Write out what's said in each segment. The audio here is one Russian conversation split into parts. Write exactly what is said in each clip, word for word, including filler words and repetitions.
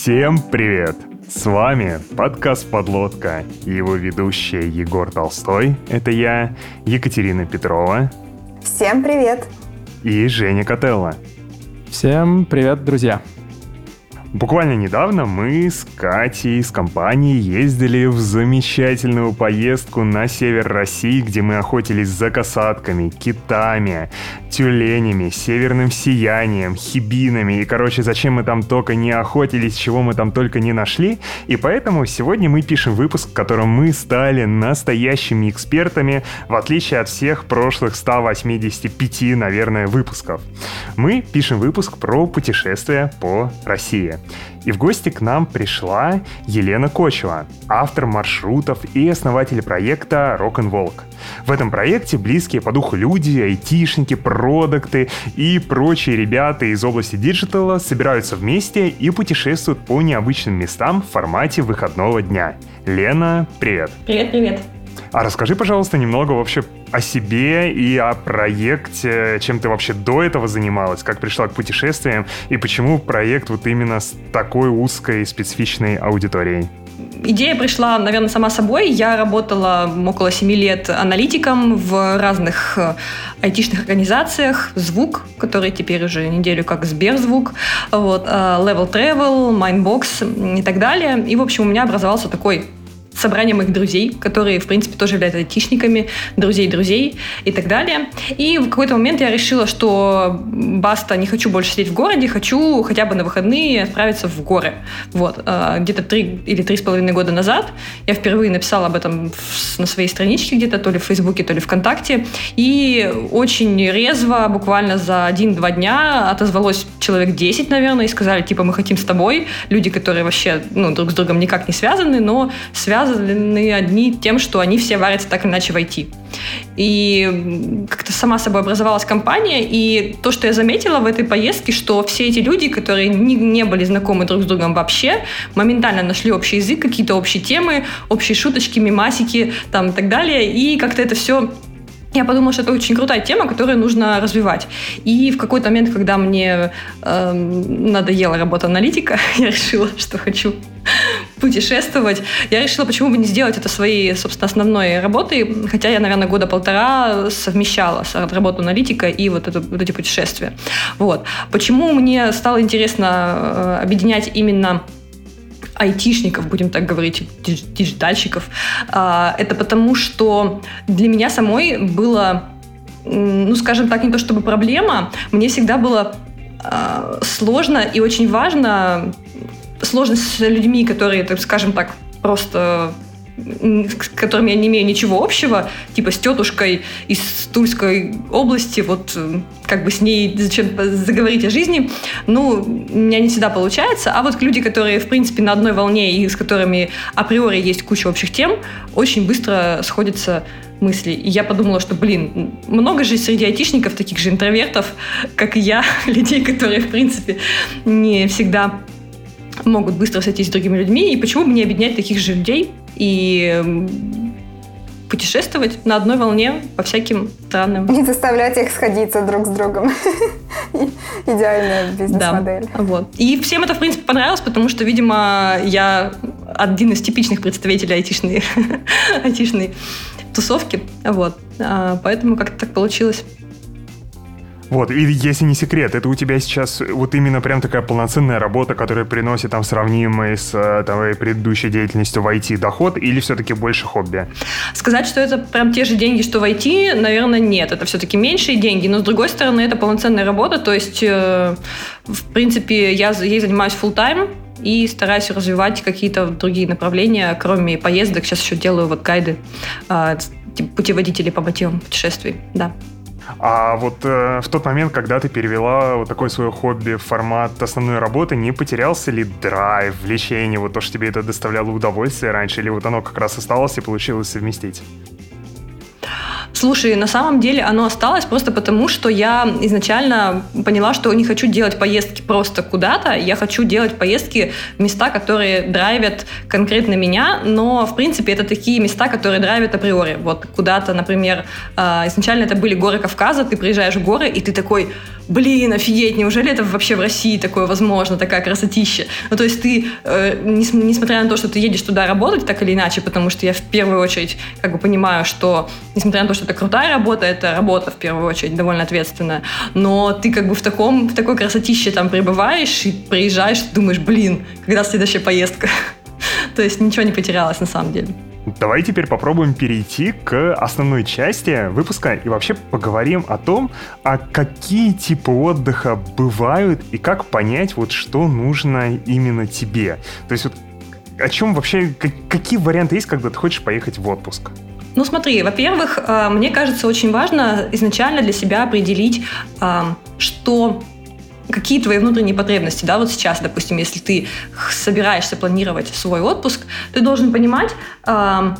Всем привет! С вами подкаст «Подлодка» и его ведущие Егор Толстой, это я, Екатерина Петрова. Всем привет! И Женя Котелло. Всем привет, друзья! Буквально недавно мы с Катей, с компанией ездили в замечательную поездку на север России, где мы охотились за касатками, китами, тюленями, северным сиянием, хибинами. И, короче, зачем мы там только не охотились, чего мы там только не нашли. И поэтому сегодня мы пишем выпуск, в котором мы стали настоящими экспертами, в отличие от всех прошлых ста восьмидесяти пяти, наверное, выпусков. Мы пишем выпуск про путешествия по России. И в гости к нам пришла Елена Кочева, автор маршрутов и основатель проекта Rock'n'Walk. В этом проекте близкие по духу люди, айтишники, продакты и прочие ребята из области диджитала собираются вместе и путешествуют по необычным местам в формате выходного дня. Лена, привет! Привет-привет! А расскажи, пожалуйста, немного вообще о себе и о проекте, чем ты вообще до этого занималась, как пришла к путешествиям и почему проект вот именно с такой узкой специфичной аудиторией. Идея пришла, наверное, сама собой. Я работала около семи лет аналитиком в разных айтишных организациях. Звук, который теперь уже неделю как Сберзвук, вот, Level Travel, Mindbox и так далее. И, в общем, у меня образовался такой... собрание моих друзей, которые, в принципе, тоже являются айтишниками, друзей-друзей и так далее. И в какой-то момент я решила, что баста, не хочу больше сидеть в городе, хочу хотя бы на выходные отправиться в горы. Вот. Где-то три или три с половиной года назад я впервые написала об этом на своей страничке где-то, то ли в Фейсбуке, то ли ВКонтакте. И очень резво, буквально за один-два дня отозвалось человек десять, наверное, и сказали, типа, мы хотим с тобой. Люди, которые вообще, ну, друг с другом никак не связаны, но связаны связаны одни тем, что они все варятся так иначе в ай ти. И как-то сама собой образовалась компания, и то, что я заметила в этой поездке, что все эти люди, которые не, не были знакомы друг с другом вообще, моментально нашли общий язык, какие-то общие темы, общие шуточки, мемасики там, и так далее, и как-то это все... Я подумала, что это очень крутая тема, которую нужно развивать. И в какой-то момент, когда мне э, надоела работа аналитика, я решила, что хочу путешествовать. Я решила, почему бы не сделать это своей, собственно, основной работой, хотя я, наверное, года полтора совмещала работу аналитика и вот, это, вот эти путешествия. Вот. Почему мне стало интересно э, объединять именно... айтишников, будем так говорить, диджитальщиков, это потому, что для меня самой было, ну, скажем так, не то чтобы проблема, мне всегда было сложно и очень важно, сложно с людьми, которые, так скажем так, просто... с которыми я не имею ничего общего, типа с тетушкой из Тульской области, вот как бы с ней зачем-то заговорить о жизни, ну, у меня не всегда получается, а вот люди, которые, в принципе, на одной волне и с которыми априори есть куча общих тем, очень быстро сходятся мысли. И я подумала, что, блин, много же среди айтишников таких же интровертов, как и я, людей, которые, в принципе, не всегда могут быстро сойтись с другими людьми, и почему бы не объединять таких же людей и путешествовать на одной волне по всяким странам. Не заставлять их сходиться друг с другом. Идеальная бизнес-модель. Да, вот. И всем это, в принципе, понравилось, потому что, видимо, я один из типичных представителей айтишной, айтишной тусовки. Вот. Поэтому как-то так получилось. Вот, и если не секрет, это у тебя сейчас вот именно прям такая полноценная работа, которая приносит там сравнимый с твоей предыдущей деятельностью в ай ти доход, или все-таки больше хобби? Сказать, что это прям те же деньги, что в ай ти, наверное, нет. Это все-таки меньшие деньги, но с другой стороны, это полноценная работа, то есть, в принципе, я ей занимаюсь фулл-тайм и стараюсь развивать какие-то другие направления, кроме поездок. Сейчас еще делаю вот гайды, типа путеводителей по мотивам путешествий, да. А вот э, в тот момент, когда ты перевела вот такое свое хобби в формат основной работы, не потерялся ли драйв, влечение, вот то, что тебе это доставляло удовольствие раньше, или вот оно как раз осталось и получилось совместить? Слушай, на самом деле оно осталось просто потому, что я изначально поняла, что не хочу делать поездки просто куда-то, я хочу делать поездки в места, которые драйвят конкретно меня, но, в принципе, это такие места, которые драйвят априори. Вот куда-то, например, изначально это были горы Кавказа, ты приезжаешь в горы, и ты такой, блин, офигеть, неужели это вообще в России такое возможно, такая красотища? Ну, то есть ты, несмотря на то, что ты едешь туда работать так или иначе, потому что я в первую очередь как бы понимаю, что, несмотря на то, что это крутая работа, это работа в первую очередь довольно ответственная, но ты как бы в, таком, в такой красотище там пребываешь и приезжаешь, думаешь, блин, когда следующая поездка? То есть ничего не потерялось на самом деле. Давай теперь попробуем перейти к основной части выпуска и вообще поговорим о том, а какие типы отдыха бывают и как понять, вот что нужно именно тебе. То есть вот о чем вообще, какие варианты есть, когда ты хочешь поехать в отпуск? Ну смотри, во-первых, мне кажется, очень важно изначально для себя определить, что... какие твои внутренние потребности, да, вот сейчас, допустим, если ты собираешься планировать свой отпуск, ты должен понимать, э,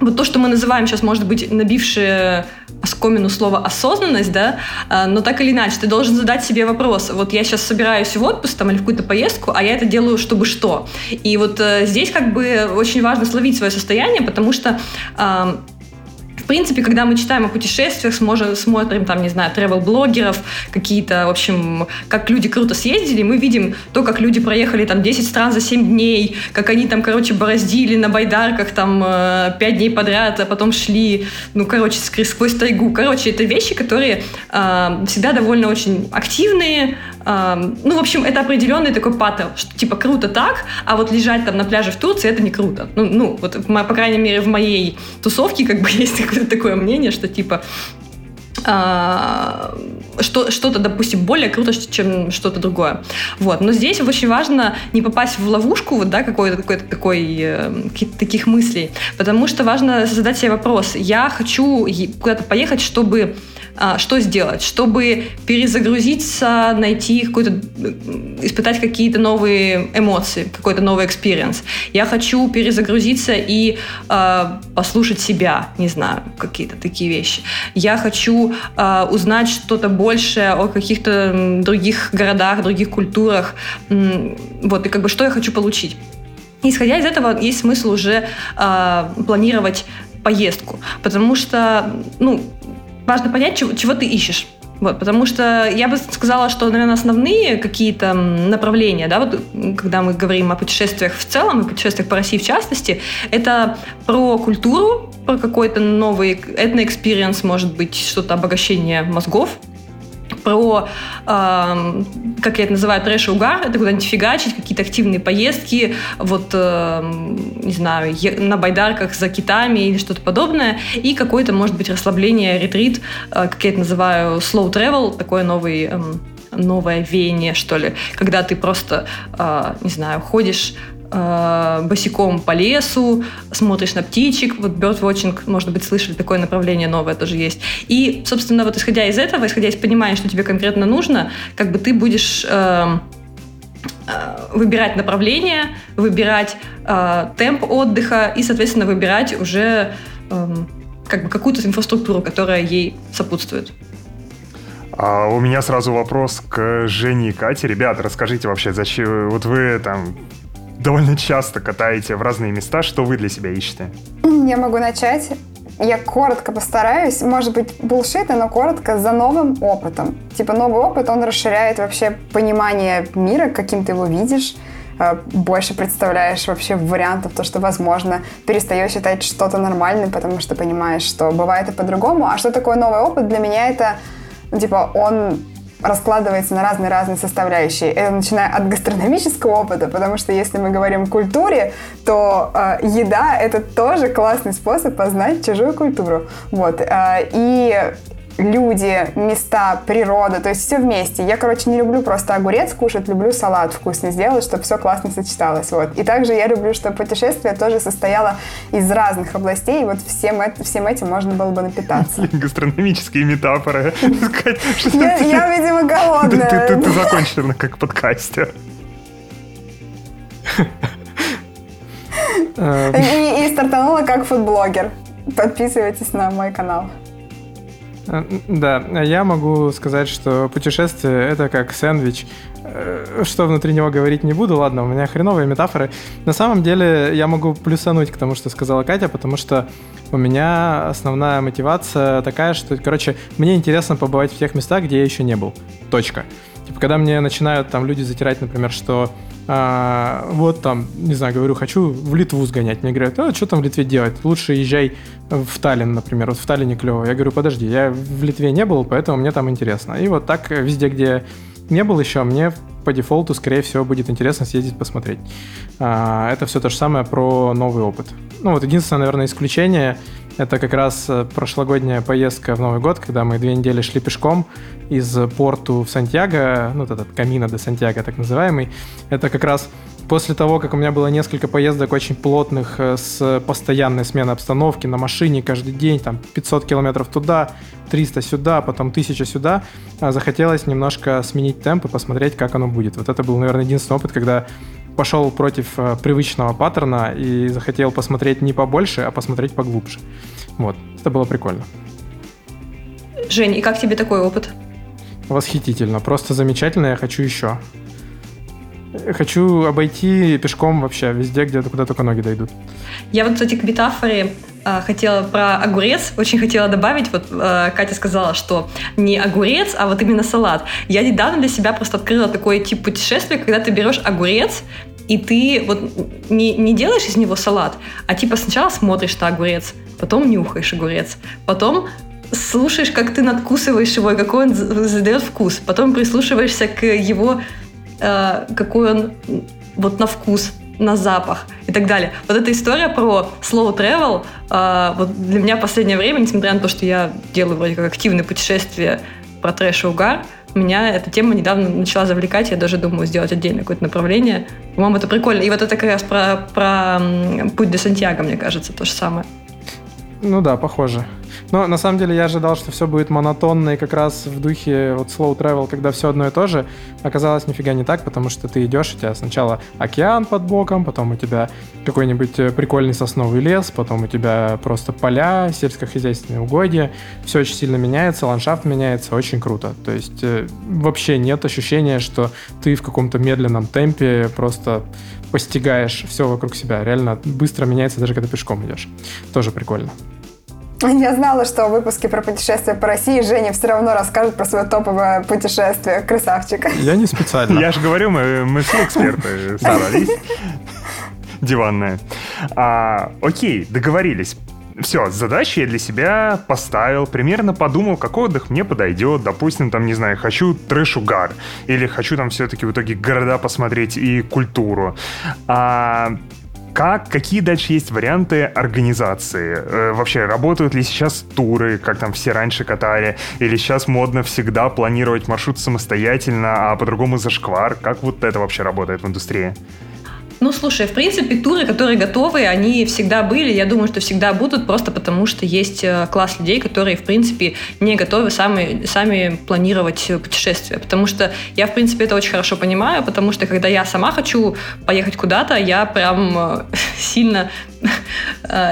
вот то, что мы называем сейчас, может быть, набившее оскомину слово осознанность, да, э, но так или иначе, ты должен задать себе вопрос, вот я сейчас собираюсь в отпуск там, или в какую-то поездку, а я это делаю, чтобы что. И вот э, здесь как бы очень важно словить свое состояние, потому что... Э, В принципе, когда мы читаем о путешествиях, сможем, смотрим, там, не знаю, тревел-блогеров, какие-то, в общем, как люди круто съездили, мы видим то, как люди проехали там десять стран за семь дней, как они там, короче, бороздили на байдарках там пять дней подряд, а потом шли, ну, короче, сквозь тайгу. Короче, это вещи, которые э, всегда довольно очень активные. Э, ну, в общем, это определенный такой паттерн, что типа круто так, а вот лежать там на пляже в Турции, это не круто. Ну, ну вот, по крайней мере, в моей тусовке как бы есть такое мнение, что типа а, что, что-то, допустим, более круто, чем что-то другое. Вот. Но здесь очень важно не попасть в ловушку вот, да, какой-то, какой-то такой, таких мыслей, потому что важно задать себе вопрос. Я хочу куда-то поехать, чтобы а, что сделать? Чтобы перезагрузиться, найти какой-то, испытать какие-то новые эмоции, какой-то новый экспириенс. Я хочу перезагрузиться и а, послушать себя, не знаю, какие-то такие вещи. Я хочу узнать что-то большее о каких-то других городах, других культурах. Вот, и как бы что я хочу получить. Исходя из этого, есть смысл уже э, планировать поездку. Потому что, ну, важно понять, чего, чего ты ищешь. Вот, потому что я бы сказала, что, наверное, основные какие-то направления, да, вот, когда мы говорим о путешествиях в целом и путешествиях по России в частности, это про культуру, про какой-то новый этно-экспириенс, может быть, что-то обогащение мозгов, про, э, как я это называю, трэш-угар, это куда-нибудь фигачить, какие-то активные поездки, вот, э, не знаю, на байдарках за китами или что-то подобное, и какое-то, может быть, расслабление, ретрит, э, как я это называю, slow travel, такое новый, э, новое веяние, что ли, когда ты просто, э, не знаю, ходишь босиком по лесу, смотришь на птичек, вот birdwatching, может быть, слышали, такое направление новое тоже есть. И, собственно, вот исходя из этого, исходя из понимания, что тебе конкретно нужно, как бы ты будешь э, э, выбирать направление, выбирать э, темп отдыха и, соответственно, выбирать уже э, как бы какую-то инфраструктуру, которая ей сопутствует. А у меня сразу вопрос к Жене и Кате. Ребята, расскажите вообще, зачем вот вы там... довольно часто катаете в разные места. Что вы для себя ищете? Я могу начать. Я коротко постараюсь. Может быть, булшит, но коротко за новым опытом. Типа новый опыт, он расширяет вообще понимание мира, каким ты его видишь. Больше представляешь вообще вариантов, то, что возможно. Перестаешь считать что-то нормальным, потому что понимаешь, что бывает и по-другому. А что такое новый опыт? Для меня это, типа, он... раскладывается на разные-разные составляющие. Это начиная от гастрономического опыта, потому что если мы говорим о культуре, то э, еда – это тоже классный способ познать чужую культуру. Вот. Э, и люди, места, природа, то есть все вместе. Я, короче, не люблю просто огурец кушать, люблю салат вкусный сделать, чтобы все классно сочеталось. Вот. И также я люблю, чтобы путешествие тоже состояло из разных областей, и вот всем, это, всем этим можно было бы напитаться. Гастрономические метафоры. Я, видимо, голодная. Ты закончена как подкастер. И стартанула как фудблогер. Подписывайтесь на мой канал. Да, я могу сказать, что путешествие — это как сэндвич. Что внутри него говорить не буду, ладно, у меня хреновые метафоры. На самом деле я могу плюсануть к тому, что сказала Катя, потому что у меня основная мотивация такая, что, короче, мне интересно побывать в тех местах, где я еще не был. Точка. Типа, когда мне начинают там люди затирать, например, что а, вот там, не знаю, говорю, хочу в Литву сгонять. Мне говорят, а что там в Литве делать? Лучше езжай в Таллин, например. Вот в Таллине клево. Я говорю, подожди, я в Литве не был, поэтому мне там интересно. И вот так везде, где не был еще, мне по дефолту, скорее всего, будет интересно съездить посмотреть. А, это все то же самое про новый опыт. Ну вот единственное, наверное, исключение – это как раз прошлогодняя поездка в Новый год, когда мы две недели шли пешком из порту в Сантьяго, ну, вот этот Камино де Сантьяго, так называемый. Это как раз после того, как у меня было несколько поездок очень плотных с постоянной сменой обстановки на машине каждый день, там, пятьсот километров туда, триста сюда, потом тысяча сюда, захотелось немножко сменить темп и посмотреть, как оно будет. Вот это был, наверное, единственный опыт, когда пошел против э, привычного паттерна и захотел посмотреть не побольше, а посмотреть поглубже. Вот. Это было прикольно. Жень, и как тебе такой опыт? Восхитительно. Просто замечательно. Я хочу еще. Хочу обойти пешком вообще везде, где, куда только ноги дойдут. Я вот, кстати, к метафоре э, хотела про огурец. Очень хотела добавить. Вот э, Катя сказала, что не огурец, а вот именно салат. Я недавно для себя просто открыла такой тип путешествия, когда ты берешь огурец, и ты вот не, не делаешь из него салат, а типа сначала смотришь на огурец, потом нюхаешь огурец, потом слушаешь, как ты надкусываешь его и какой он задает вкус, потом прислушиваешься к его... какой он вот на вкус, на запах и так далее. Вот эта история про slow travel вот для меня в последнее время, несмотря на то, что я делаю вроде как активные путешествия про трэш и угар, меня эта тема недавно начала завлекать, я даже думаю сделать отдельное какое-то направление. По-моему, это прикольно. И вот это как раз про, про путь до Сантьяго, мне кажется, то же самое. Ну да, похоже. Но на самом деле я ожидал, что все будет монотонно и как раз в духе вот slow travel, когда все одно и то же. Оказалось, нифига не так, потому что ты идешь, у тебя сначала океан под боком, потом у тебя какой-нибудь прикольный сосновый лес, потом у тебя просто поля, сельскохозяйственные угодья. Все очень сильно меняется, ландшафт меняется, очень круто. То есть вообще нет ощущения, что ты в каком-то медленном темпе просто постигаешь все вокруг себя. Реально быстро меняется, даже когда пешком идешь. Тоже прикольно. Я знала, что в выпуске про путешествия по России Женя все равно расскажет про свое топовое путешествие. Красавчик. Я не специально. Я же говорю, мы, мы все эксперты собрались. Диванная. А, окей, договорились. Все, задачи я для себя поставил, примерно подумал, какой отдых мне подойдет. Допустим, там, не знаю, хочу трэш-угар. Или хочу там все-таки в итоге города посмотреть и культуру. А... Как, какие дальше есть варианты организации? Э, вообще, работают ли сейчас туры, как там все раньше катали? Или сейчас модно всегда планировать маршрут самостоятельно, а по-другому зашквар? Как вот это вообще работает в индустрии? Ну, слушай, в принципе, туры, которые готовы, они всегда были, я думаю, что всегда будут, просто потому что есть класс людей, которые, в принципе, не готовы сами, сами планировать путешествия. Потому что я, в принципе, это очень хорошо понимаю, потому что, когда я сама хочу поехать куда-то, я прям сильно,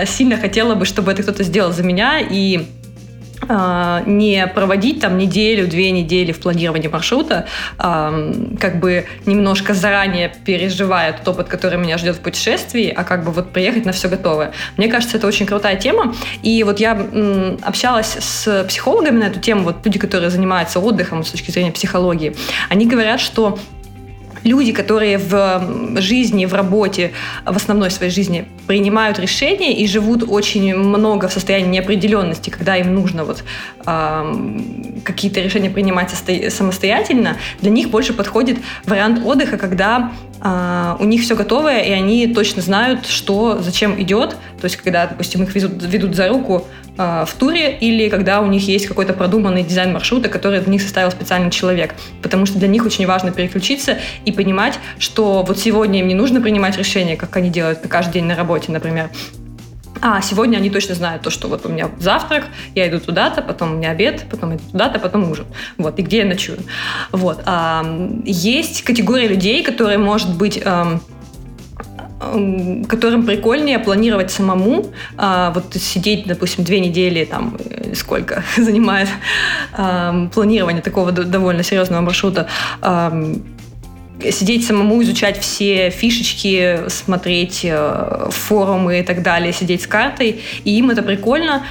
сильно хотела бы, чтобы это кто-то сделал за меня, и... не проводить там неделю, две недели в планировании маршрута, как бы немножко заранее переживая тот опыт, который меня ждет в путешествии, а как бы вот приехать на все готовое. Мне кажется, это очень крутая тема. И вот я общалась с психологами на эту тему, вот люди, которые занимаются отдыхом с точки зрения психологии, они говорят, что люди, которые в жизни, в работе, в основной своей жизни принимают решения и живут очень много в состоянии неопределенности, когда им нужно вот, э, какие-то решения принимать состо- самостоятельно, для них больше подходит вариант отдыха, когда э, у них все готовое, и они точно знают, что, зачем идет. То есть, когда, допустим, их везут, ведут за руку э, в туре, или когда у них есть какой-то продуманный дизайн маршрута, который для них составил специальный человек. Потому что для них очень важно переключиться и и понимать, что вот сегодня им не нужно принимать решения, как они делают каждый день на работе, например. А сегодня они точно знают то, что вот у меня завтрак, я иду туда-то, потом у меня обед, потом иду туда-то, потом ужин. Вот, и где я ночую. Вот. Есть категория людей, которые, может быть, которым прикольнее планировать самому. А, вот сидеть, допустим, две недели, там, сколько занимает а, планирование такого довольно серьезного маршрута, а, сидеть самому, изучать все фишечки, смотреть форумы и так далее, сидеть с картой. И им это прикольно,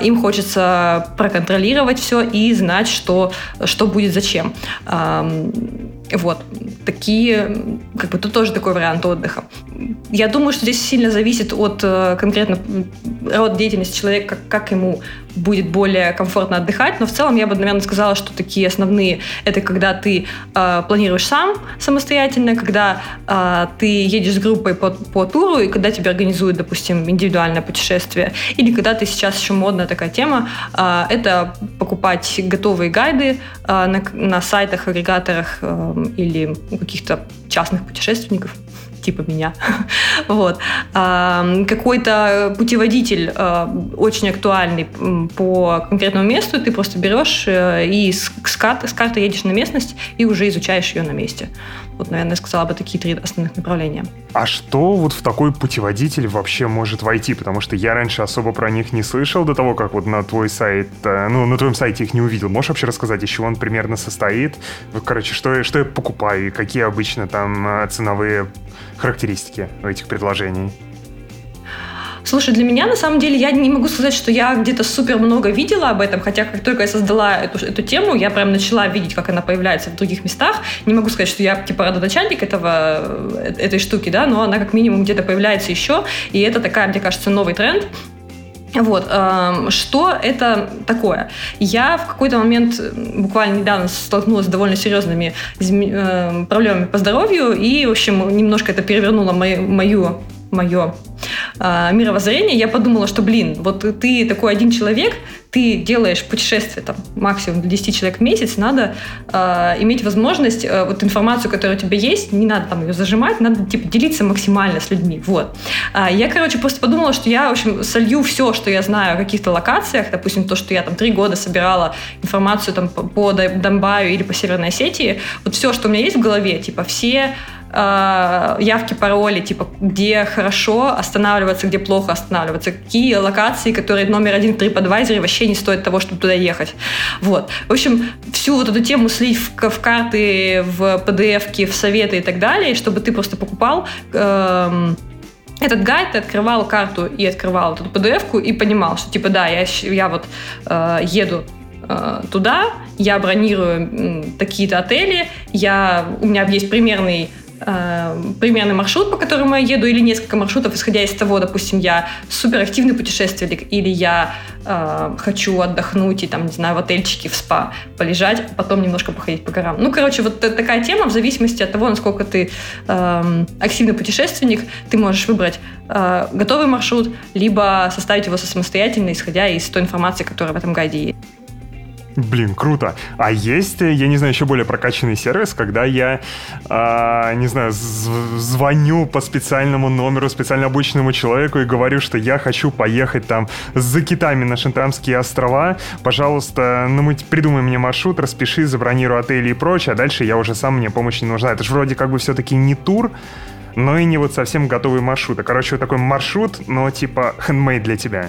им хочется проконтролировать все и знать, что, что будет зачем. Вот, такие, как бы тут тоже такой вариант отдыха. Я думаю, что здесь сильно зависит от конкретно рода деятельности человека, как, как ему будет более комфортно отдыхать, но в целом я бы, наверное, сказала, что такие основные – это когда ты э, планируешь сам, самостоятельно, когда э, ты едешь с группой по, по туру, и когда тебе организуют, допустим, индивидуальное путешествие, или когда ты сейчас еще модная такая тема, э, это покупать готовые гайды э, на, на сайтах, агрегаторах э, или у каких-то частных путешественников, типа меня. Вот. А, какой-то путеводитель а, очень актуальный по конкретному месту, ты просто берешь и с, с, карты, с карты едешь на местность и уже изучаешь ее на месте. Вот, наверное, я сказала бы такие три основных направления. А что вот в такой путеводитель вообще может войти? Потому что я раньше особо про них не слышал до того, как вот на твой сайт, ну, на твоем сайте их не увидел. Можешь вообще рассказать, из чего он примерно состоит? Короче, что, что я покупаю и какие обычно там ценовые характеристики этих предложений? Слушай, для меня, на самом деле, я не могу сказать, что я где-то супер много видела об этом, хотя как только я создала эту, эту тему, я прям начала видеть, как она появляется в других местах. Не могу сказать, что я типа родоначальник этого, этой штуки, да, но она как минимум где-то появляется еще, и это такая, мне кажется, новый тренд. Вот, э, что это такое? Я в какой-то момент буквально недавно столкнулась с довольно серьезными э, проблемами по здоровью, и, в общем, немножко это перевернуло мою, мою, мое э, мировоззрение. Я подумала, что, блин, вот ты такой один человек, ты делаешь путешествие там, максимум для десять человек в месяц, надо э, иметь возможность, э, вот информацию, которая у тебя есть, не надо там ее зажимать, надо типа делиться максимально с людьми. Вот. Э, я, короче, просто подумала, что я, в общем, солью все, что я знаю о каких-то локациях, допустим, то, что я там три года собирала информацию там, по Донбаю или по Северной Осетии, вот все, что у меня есть в голове, типа все э, явки, пароли, типа где хорошо останавливаться, где плохо останавливаться, какие локации, которые номер один в TripAdvisor вообще не стоит того, чтобы туда ехать. Вот. В общем, всю вот эту тему слить в, в карты, в пи ди эф-ки, в советы и так далее, чтобы ты просто покупал э-м, этот гайд, ты открывал карту и открывал эту пи ди эф-ку и понимал, что типа да, я, я вот э, еду э, туда, я бронирую э, такие-то отели, я, у меня есть примерный примерный маршрут, по которому я еду, или несколько маршрутов, исходя из того, допустим, я суперактивный путешественник, или я э, хочу отдохнуть и, там, не знаю, в отельчике, в спа полежать, а потом немножко походить по горам. Ну, короче, вот такая тема, в зависимости от того, насколько ты э, активный путешественник, ты можешь выбрать э, готовый маршрут, либо составить его самостоятельно, исходя из той информации, которая в этом гайде есть. Блин, круто. А есть, я не знаю, еще более прокачанный сервис, когда я, э, не знаю, зв- звоню по специальному номеру, специально обученному человеку и говорю, что я хочу поехать там за китами на Шантарские острова. Пожалуйста, ну, придумай мне маршрут, распиши, забронируй отели и прочее, а дальше я уже сам, мне помощь не нужна. Это же вроде как бы все-таки не тур, но и не вот совсем готовый маршрут. А, короче, вот такой маршрут, но типа handmade для тебя.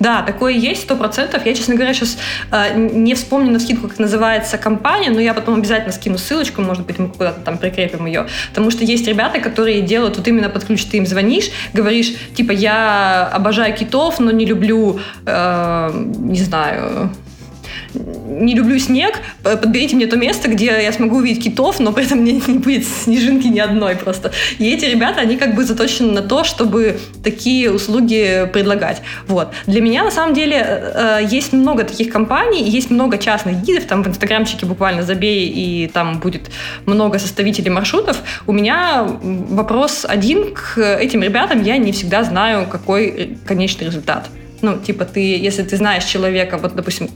Да, такое есть, сто процентов. Я, честно говоря, сейчас э, не вспомню навскидку, как называется компания, но я потом обязательно скину ссылочку, может быть, мы куда-то там прикрепим ее. Потому что есть ребята, которые делают вот именно под ключ, ты им звонишь, говоришь, типа, я обожаю китов, но не люблю, э, не знаю... не люблю снег, подберите мне то место, где я смогу увидеть китов, но при этом мне не будет снежинки ни одной просто. И эти ребята, они как бы заточены на то, чтобы такие услуги предлагать. Вот. Для меня, на самом деле, есть много таких компаний, есть много частных гидов, там в инстаграмчике буквально забей, и там будет много составителей маршрутов. У меня вопрос один к этим ребятам, я не всегда знаю, какой конечный результат. Ну, типа ты, если ты знаешь человека, вот, допустим,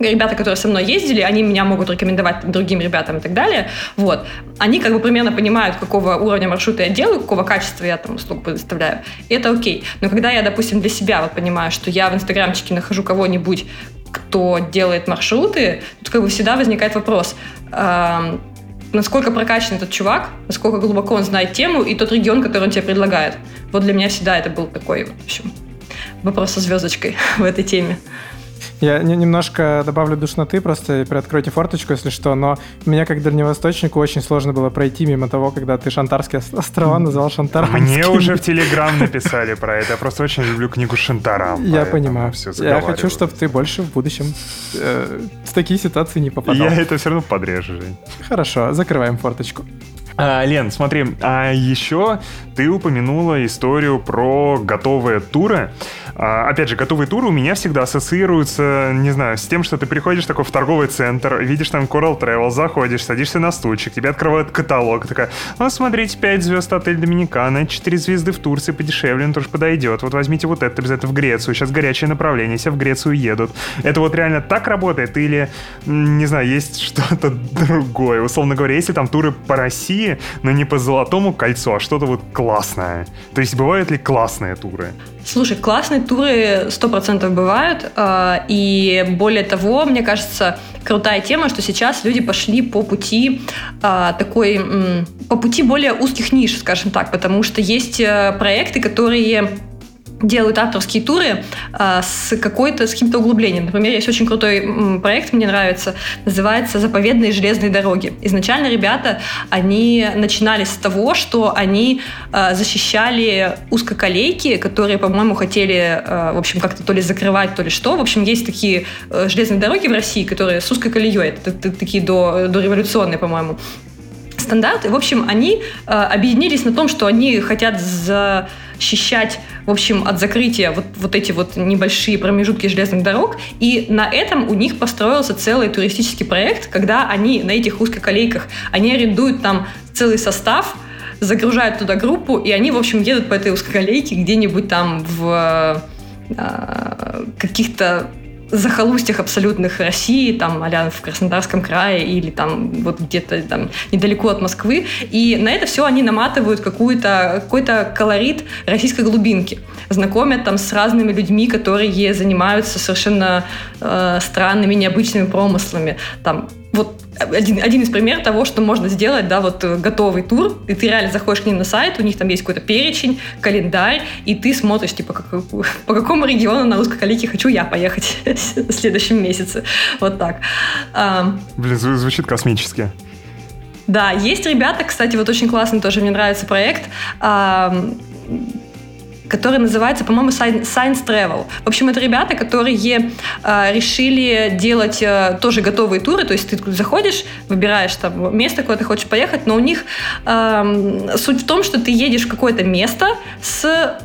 ребята, которые со мной ездили, они меня могут рекомендовать другим ребятам и так далее. Вот. Они как бы примерно понимают, какого уровня маршрута я делаю, какого качества я там услуг предоставляю. И это окей. Но когда я, допустим, для себя вот понимаю, что я в инстаграмчике нахожу кого-нибудь, кто делает маршруты, тут как бы всегда возникает вопрос, насколько прокачан этот чувак, насколько глубоко он знает тему и тот регион, который он тебе предлагает. Вот для меня всегда это был такой, в общем, вопрос со звездочкой в этой теме. Я немножко добавлю душноты, просто приоткройте форточку, если что, но мне, как дальневосточнику, очень сложно было пройти мимо того, когда ты Шантарские острова назвал Шантарскими. Мне уже в Телеграм написали про это, я просто очень люблю книгу Шантарам. Я понимаю. Я хочу, чтобы ты больше в будущем э, в такие ситуации не попадал. Я это все равно подрежу, Жень. Хорошо, закрываем форточку. А, Лен, смотри, а еще ты упомянула историю про готовые туры. А, опять же, готовые туры у меня всегда ассоциируются, не знаю, с тем, что ты приходишь такой в торговый центр, видишь там Coral Travel, заходишь, садишься на стульчик, тебе открывают каталог, такая, ну, смотрите, пять звезд отель Доминикана, четыре звезды в Турции, подешевле, он тоже подойдет, вот возьмите вот это обязательно в Грецию, сейчас горячее направление, все в Грецию едут. Это вот реально так работает или, не знаю, есть что-то другое? Условно говоря, если там туры по России, но не по Золотому кольцу, а что-то вот классное. То есть бывают ли классные туры? Слушай, классные туры сто процентов бывают. И более того, мне кажется, крутая тема, что сейчас люди пошли по пути такой, по пути более узких ниш, скажем так, потому что есть проекты, которые делают авторские туры а, с, какой-то, с каким-то углублением. Например, есть очень крутой м, проект, мне нравится, называется «Заповедные железные дороги». Изначально ребята, они начинали с того, что они а, защищали узкоколейки, которые, по-моему, хотели, а, в общем, как-то то ли закрывать, то ли что. В общем, есть такие а, железные дороги в России, которые с узкой колеей, это, это, это такие до, дореволюционные, по-моему, стандарты. В общем, они а, объединились на том, что они хотят за... защищать, в общем, от закрытия вот, вот эти вот небольшие промежутки железных дорог, и на этом у них построился целый туристический проект, когда они на этих узкоколейках, они арендуют там целый состав, загружают туда группу, и они, в общем, едут по этой узкоколейке где-нибудь там в э, каких-то захолустьях абсолютных России, там, а-ля в Краснодарском крае или там вот где-то там недалеко от Москвы. И на это все они наматывают какую-то, какой-то колорит российской глубинки. Знакомят там с разными людьми, которые занимаются совершенно э, странными, необычными промыслами. Там, вот один, один из примеров того, что можно сделать, да, вот готовый тур, и ты реально заходишь к ним на сайт, у них там есть какой-то перечень, календарь, и ты смотришь, типа, как, по какому региону на узкоколейке хочу я поехать в следующем месяце. Вот так. Блин, звучит космически. Да, есть ребята, кстати, вот очень классный тоже мне нравится проект, который называется, по-моему, Science Travel. В общем, это ребята, которые э, решили делать э, тоже готовые туры, то есть ты заходишь, выбираешь там место, куда ты хочешь поехать, но у них э, суть в том, что ты едешь в какое-то место с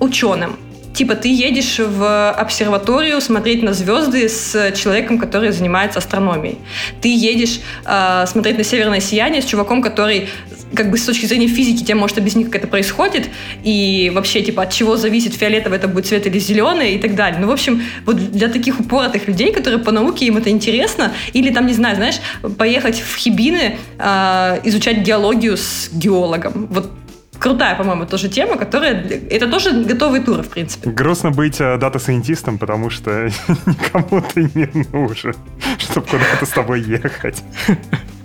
ученым. Типа ты едешь в обсерваторию смотреть на звезды с человеком, который занимается астрономией. Ты едешь э, смотреть на северное сияние с чуваком, который как бы с точки зрения физики тебе может объяснить, как это происходит, и вообще типа от чего зависит, фиолетовый это будет цвет или зеленый и так далее. Ну, в общем, вот для таких упоротых людей, которые по науке, им это интересно, или там, не знаю, знаешь, поехать в Хибины э, изучать геологию с геологом. Вот. Крутая, по-моему, тоже тема, которая... Это тоже готовые туры, в принципе. Грустно быть дата-сайентистом, потому что никому ты не нужен, чтобы куда-то с тобой ехать.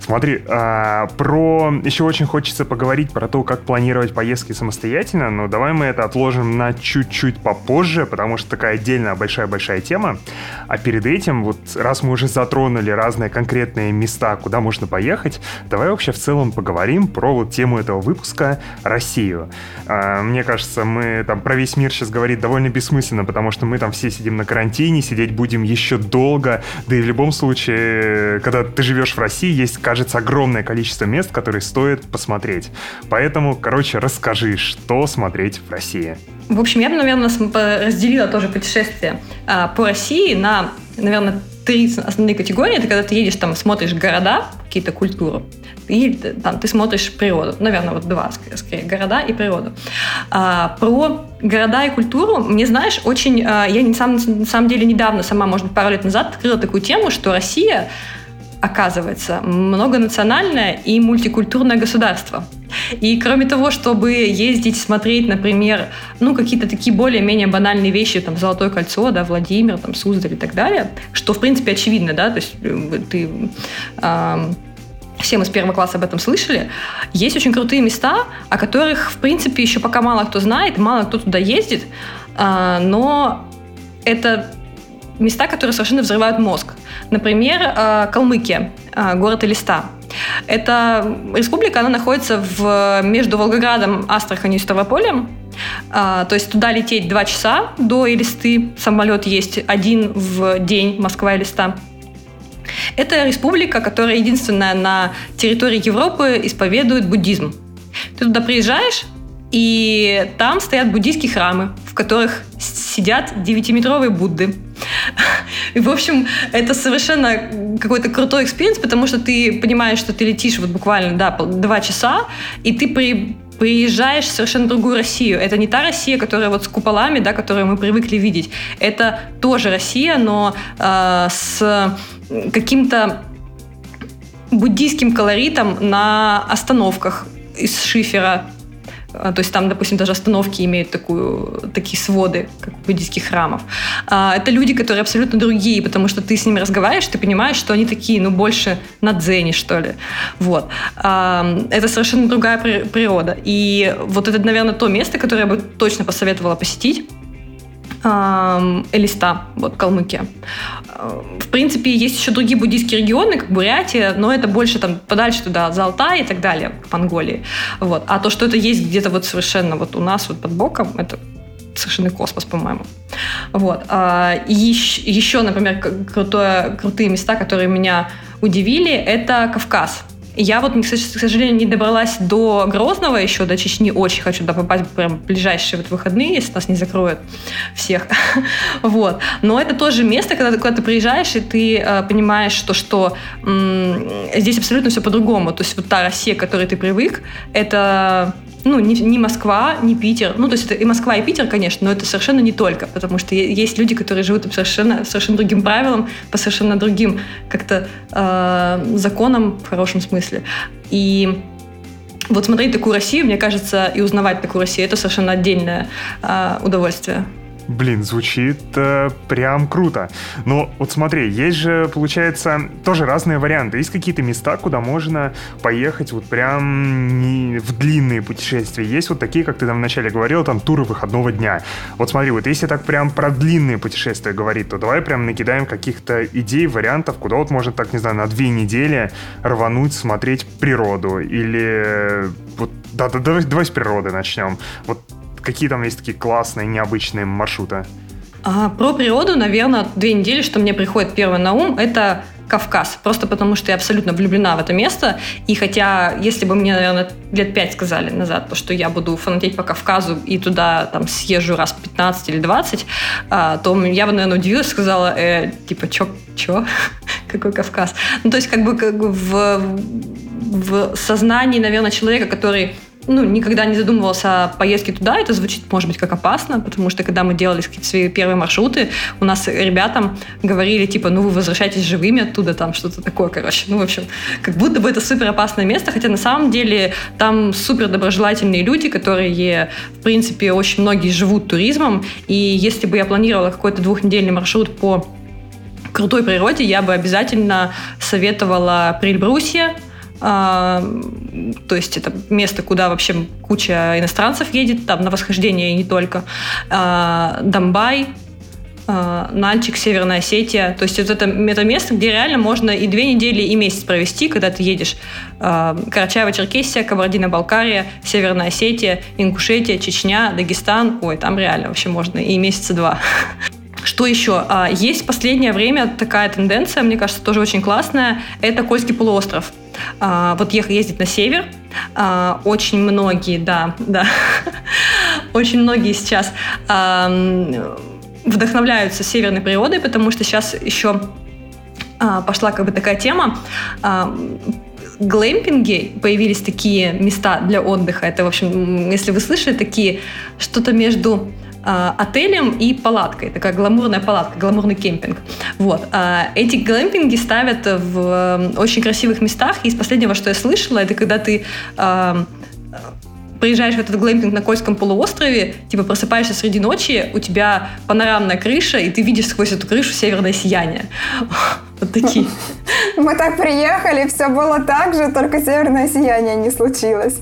Смотри, а, про... Еще очень хочется поговорить про то, как планировать поездки самостоятельно, но давай мы это отложим на чуть-чуть попозже, потому что такая отдельная большая-большая тема. А перед этим, вот раз мы уже затронули разные конкретные места, куда можно поехать, давай вообще в целом поговорим про вот тему этого выпуска — Россию. А, мне кажется, мы там про весь мир сейчас говорить довольно бессмысленно, потому что мы там все сидим на карантине, сидеть будем еще долго, да и в любом случае, когда ты живешь в России, есть карантин, кажется, огромное количество мест, которые стоит посмотреть. Поэтому, короче, расскажи, что смотреть в России. В общем, я бы, наверное, разделила тоже путешествие а, по России на, наверное, три основные категории. Это когда ты едешь, там, смотришь города, какие-то культуры, и там ты смотришь природу. Наверное, вот два, скорее, города и природу. А, про города и культуру, мне, знаешь, очень... А, я на самом, на самом деле недавно сама, может быть, пару лет назад открыла такую тему, что Россия... оказывается, многонациональное и мультикультурное государство. И кроме того, чтобы ездить, смотреть, например, ну, какие-то такие более-менее банальные вещи, там, Золотое кольцо, да, Владимир, там, Суздаль и так далее, что, в принципе, очевидно, да, то есть ты... Э, все мы с первого класса об этом слышали. Есть очень крутые места, о которых, в принципе, еще пока мало кто знает, мало кто туда ездит, но это места, которые совершенно взрывают мозг. Например, Калмыкия, город Элиста. Эта республика, она находится в, между Волгоградом, Астраханью и Ставрополем. А, то есть туда лететь два часа до Элисты. Самолет есть один в день, Москва-Элиста. Это республика, которая единственная на территории Европы исповедует буддизм. Ты туда приезжаешь, и там стоят буддийские храмы, в которых сидят девятиметровые Будды. И, в общем, это совершенно какой-то крутой экспириенс, потому что ты понимаешь, что ты летишь вот буквально, да, два часа, и ты при, приезжаешь в совершенно другую Россию. Это не та Россия, которая вот с куполами, да, которую мы привыкли видеть. Это тоже Россия, но э, с каким-то буддийским колоритом на остановках из шифера. То есть там, допустим, даже остановки имеют такую, такие своды, как у буддийских храмов. Это люди, которые абсолютно другие, потому что ты с ними разговариваешь, ты понимаешь, что они такие, ну, больше на дзене, что ли. Вот. Это совершенно другая природа. И вот это, наверное, то место, которое я бы точно посоветовала посетить. Элиста, вот, Калмыкия. В принципе, есть еще другие буддийские регионы, как Бурятия, но это больше там подальше туда, за Алтай и так далее, к Монголии. Вот. А то, что это есть где-то вот совершенно вот у нас вот под боком, это совершенно космос, по-моему. Вот. И еще, например, крутое, крутые места, которые меня удивили, это Кавказ. Я вот, к сожалению, не добралась до Грозного еще, до Чечни. Очень хочу туда попасть прям в ближайшие вот выходные, если нас не закроют всех. Вот. Но это тоже место, когда ты куда-то приезжаешь, и ты э, понимаешь, что, что м- здесь абсолютно все по-другому. То есть вот та Россия, к которой ты привык, это... Ну, не, не Москва, не Питер. Ну, то есть это и Москва, и Питер, конечно, но это совершенно не только, потому что есть люди, которые живут по совершенно, совершенно другим правилам, по совершенно другим как-то э, законам, в хорошем смысле. И вот смотреть такую Россию, мне кажется, и узнавать такую Россию, это совершенно отдельное э, удовольствие. Блин, звучит э, прям круто. Ну, вот смотри, есть же, получается, тоже разные варианты. Есть какие-то места, куда можно поехать вот прям не в длинные путешествия. Есть вот такие, как ты там вначале говорил, там туры выходного дня. Вот смотри, вот если так прям про длинные путешествия говорить, то давай прям накидаем каких-то идей, вариантов, куда вот можно так, не знаю, на две недели рвануть, смотреть природу. Или вот, да, да, давай, давай с природы начнем. Вот какие там есть такие классные, необычные маршруты? А, про природу, наверное, две недели, что мне приходит первое на ум, это Кавказ. Просто потому, что я абсолютно влюблена в это место. И хотя, если бы мне, наверное, лет пять сказали назад, то, что я буду фанатеть по Кавказу и туда там съезжу раз пятнадцать или двадцать, а, то я бы, наверное, удивилась, сказала, э, типа, чё, чё? Какой Кавказ? Ну, то есть, как бы как в, в сознании, наверное, человека, который... Ну, никогда не задумывался о поездке туда. Это звучит, может быть, как опасно, потому что, когда мы делали какие-то свои первые маршруты, у нас ребятам говорили, типа, ну, вы возвращайтесь живыми оттуда, там что-то такое, короче. Ну, в общем, как будто бы это супер опасное место, хотя на самом деле там супер доброжелательные люди, которые, в принципе, очень многие живут туризмом. И если бы я планировала какой-то двухнедельный маршрут по крутой природе, я бы обязательно советовала Прильбрусье. То есть это место, куда вообще куча иностранцев едет, там на восхождение и не только. Домбай, Нальчик, Северная Осетия. То есть вот это, это место, где реально можно и две недели, и месяц провести, когда ты едешь. Карачаево-Черкесия, Кабардино-Балкария, Северная Осетия, Ингушетия, Чечня, Дагестан. Ой, там реально вообще можно и месяца два. Что еще? Есть в последнее время такая тенденция, мне кажется, тоже очень классная. Это Кольский полуостров. Вот ездить на север. Очень многие, да, да, очень многие сейчас вдохновляются северной природой, потому что сейчас еще пошла как бы такая тема. Глэмпинги, появились такие места для отдыха. Это, в общем, если вы слышали, такие что-то между отелем и палаткой. Такая гламурная палатка, гламурный кемпинг. Вот. Эти глэмпинги ставят в очень красивых местах. И из последнего, что я слышала, это когда ты э, приезжаешь в этот глэмпинг на Кольском полуострове, типа просыпаешься среди ночи, у тебя панорамная крыша, и ты видишь сквозь эту крышу северное сияние. Вот такие. Мы так приехали, все было так же, только северное сияние не случилось.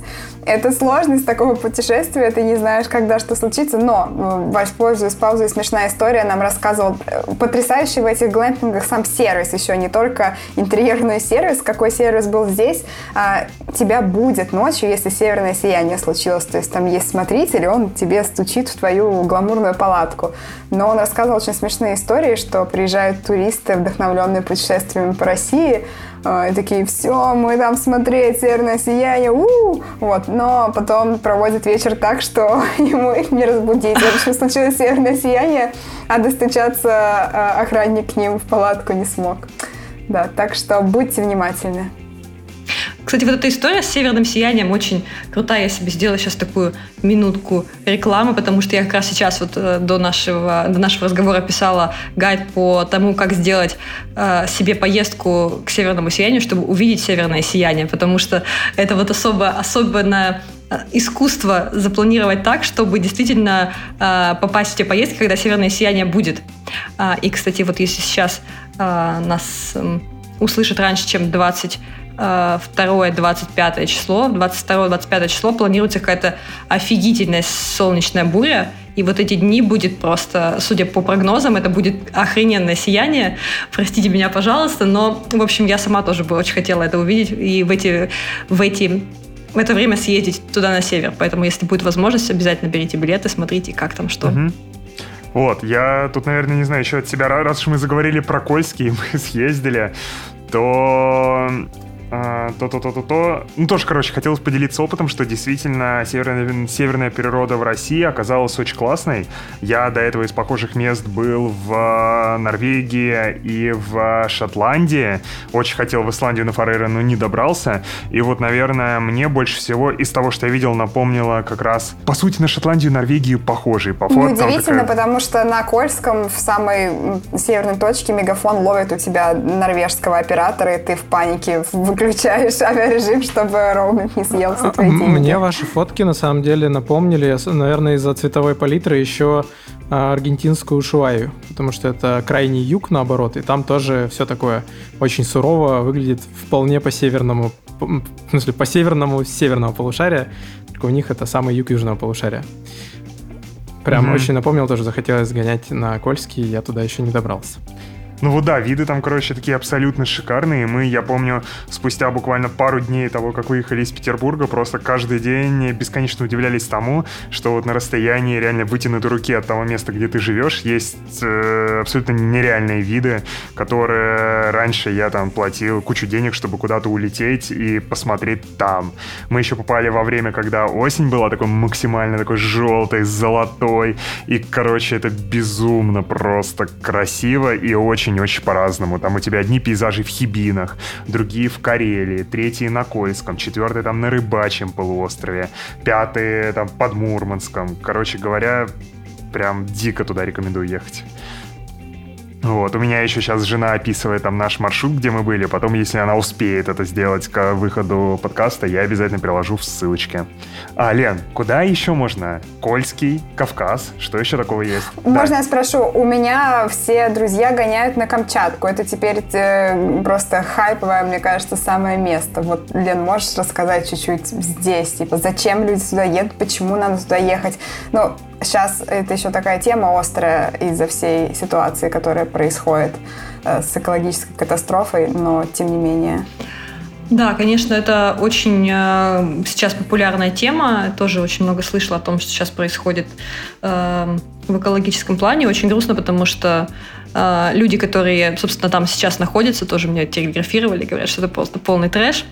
Это сложность такого путешествия, ты не знаешь, когда что случится, но, воспользуясь паузой, смешная история, нам рассказывал потрясающий в этих глэмпингах сам сервис еще, не только интерьерный сервис, какой сервис был здесь, а тебя будет ночью, если северное сияние случилось, то есть там есть смотритель, и он тебе стучит в твою гламурную палатку. Но он рассказывал очень смешные истории, что приезжают туристы, вдохновленные путешествиями по России, и такие, все, мы там смотреть, северное сияние, у-у-у. Вот. Но потом проводит вечер так, что ему их не разбудить. В общем, случилось северное сияние, а достучаться охранник к ним в палатку не смог. Да, так что будьте внимательны. Кстати, вот эта история с северным сиянием очень крутая. Я себе сделала сейчас такую минутку рекламы, потому что я как раз сейчас вот до нашего, до нашего разговора писала гайд по тому, как сделать э, себе поездку к северному сиянию, чтобы увидеть северное сияние, потому что это вот особо, особенное искусство запланировать так, чтобы действительно э, попасть в те поездки, когда северное сияние будет. Э, и, кстати, вот если сейчас э, нас э, услышат раньше, чем двадцать второе двадцать пятое число. двадцать второе двадцать пятое число планируется какая-то офигительная солнечная буря. И вот эти дни будет просто, судя по прогнозам, это будет охрененное сияние. Простите меня, пожалуйста, но, в общем, я сама тоже бы очень хотела это увидеть и в, эти, в, эти, в это время съездить туда на север. Поэтому, если будет возможность, обязательно берите билеты, смотрите, как там, что. Угу. Вот, я тут, наверное, не знаю, еще от себя, раз уж мы заговорили про Кольский, мы съездили, то... то-то-то-то-то. Ну, тоже, короче, хотелось поделиться опытом, что действительно северная, северная природа в России оказалась очень классной. Я до этого из похожих мест был в Норвегии и в Шотландии. Очень хотел в Исландию на Фареры, но не добрался. И вот, наверное, мне больше всего из того, что я видел, напомнило как раз, по сути, на Шотландию и Норвегию похожие по фото. Удивительно, такая... потому что на Кольском в самой северной точке мегафон ловит у тебя норвежского оператора, и ты в панике в включаешь авиарежим, чтобы роуминг не съел все твои деньги. Мне ваши фотки на самом деле напомнили, наверное, из-за цветовой палитры еще аргентинскую Ushuaia, потому что это крайний юг, наоборот, и там тоже все такое очень сурово выглядит вполне по-северному, в смысле, по-северному северного полушария, только у них это самый юг южного полушария. Прям mm-hmm. очень напомнил, тоже захотелось сгонять на Кольский, я туда еще не добрался. Ну вот да, виды там, короче, такие абсолютно шикарные. Мы, я помню, спустя буквально пару дней того, как выехали из Петербурга, просто каждый день бесконечно удивлялись тому, что вот на расстоянии реально вытянутой руки от того места, где ты живешь, есть э, абсолютно нереальные виды, которые раньше я там платил кучу денег, чтобы куда-то улететь и посмотреть там. Мы еще попали во время, когда осень была такой максимально такой желтой, золотой. И, короче, это безумно просто красиво и очень очень по-разному. Там у тебя одни пейзажи в Хибинах, другие в Карелии, третьи на Кольском, четвертые там на Рыбачьем полуострове, пятые там под Мурманском. Короче говоря, прям дико туда рекомендую ехать. Вот, у меня еще сейчас жена описывает там наш маршрут, где мы были. Потом, если она успеет это сделать к выходу подкаста, я обязательно приложу в ссылочке. А, Лен, куда еще можно? Кольский, Кавказ, что еще такого есть? Можно да. я спрошу? У меня все друзья гоняют на Камчатку. Это теперь просто хайповое, мне кажется, самое место. Вот, Лен, можешь рассказать чуть-чуть здесь? Типа, зачем люди сюда едут? Почему надо сюда ехать? Ну, сейчас это еще такая тема острая из-за всей ситуации, которая происходит с экологической катастрофой, но тем не менее. Да, конечно, это очень сейчас популярная тема. Я тоже очень много слышала о том, что сейчас происходит в экологическом плане. Очень грустно, потому что люди, которые, собственно, там сейчас находятся, тоже меня телеграфировали, говорят, что это просто полный трэш.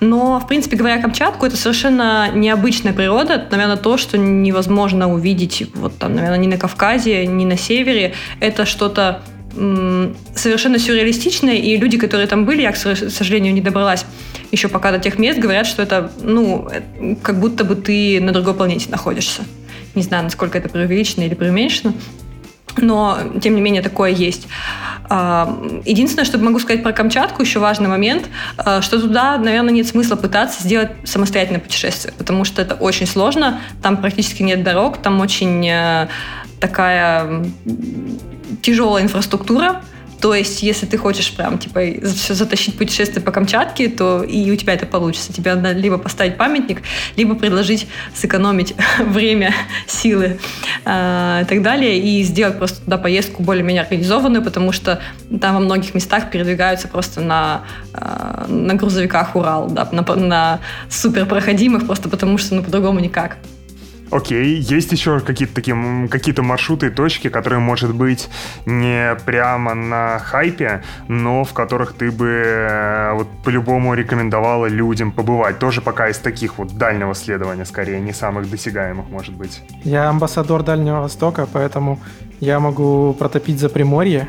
Но, в принципе, говоря о Камчатку, это совершенно необычная природа. Это, наверное, то, что невозможно увидеть, вот там, наверное, ни на Кавказе, ни на севере. Это что-то м- совершенно сюрреалистичное, и люди, которые там были, я, к сожалению, не добралась еще пока до тех мест, говорят, что это, ну, как будто бы ты на другой планете находишься. Не знаю, насколько это преувеличено или преуменьшено. Но, тем не менее, такое есть. Единственное, что могу сказать про Камчатку, еще важный момент, что туда, наверное, нет смысла пытаться сделать самостоятельное путешествие, потому что это очень сложно, там практически нет дорог, там очень такая тяжелая инфраструктура, То есть, если ты хочешь прям, типа, все затащить путешествие по Камчатке, то и у тебя это получится. Тебе надо либо поставить памятник, либо предложить сэкономить время, силы э, и так далее, и сделать просто туда поездку более-менее организованную, потому что там во многих местах передвигаются просто на, э, на грузовиках Урал, да, на, на суперпроходимых, просто потому что ну, по-другому никак. Окей, есть еще какие-то такие какие-то маршруты и точки, которые, может быть, не прямо на хайпе, но в которых ты бы вот, по-любому рекомендовала людям побывать. Тоже пока из таких вот дальнего следования, скорее, не самых досягаемых, может быть. Я амбассадор Дальнего Востока, поэтому я могу протопить за Приморье.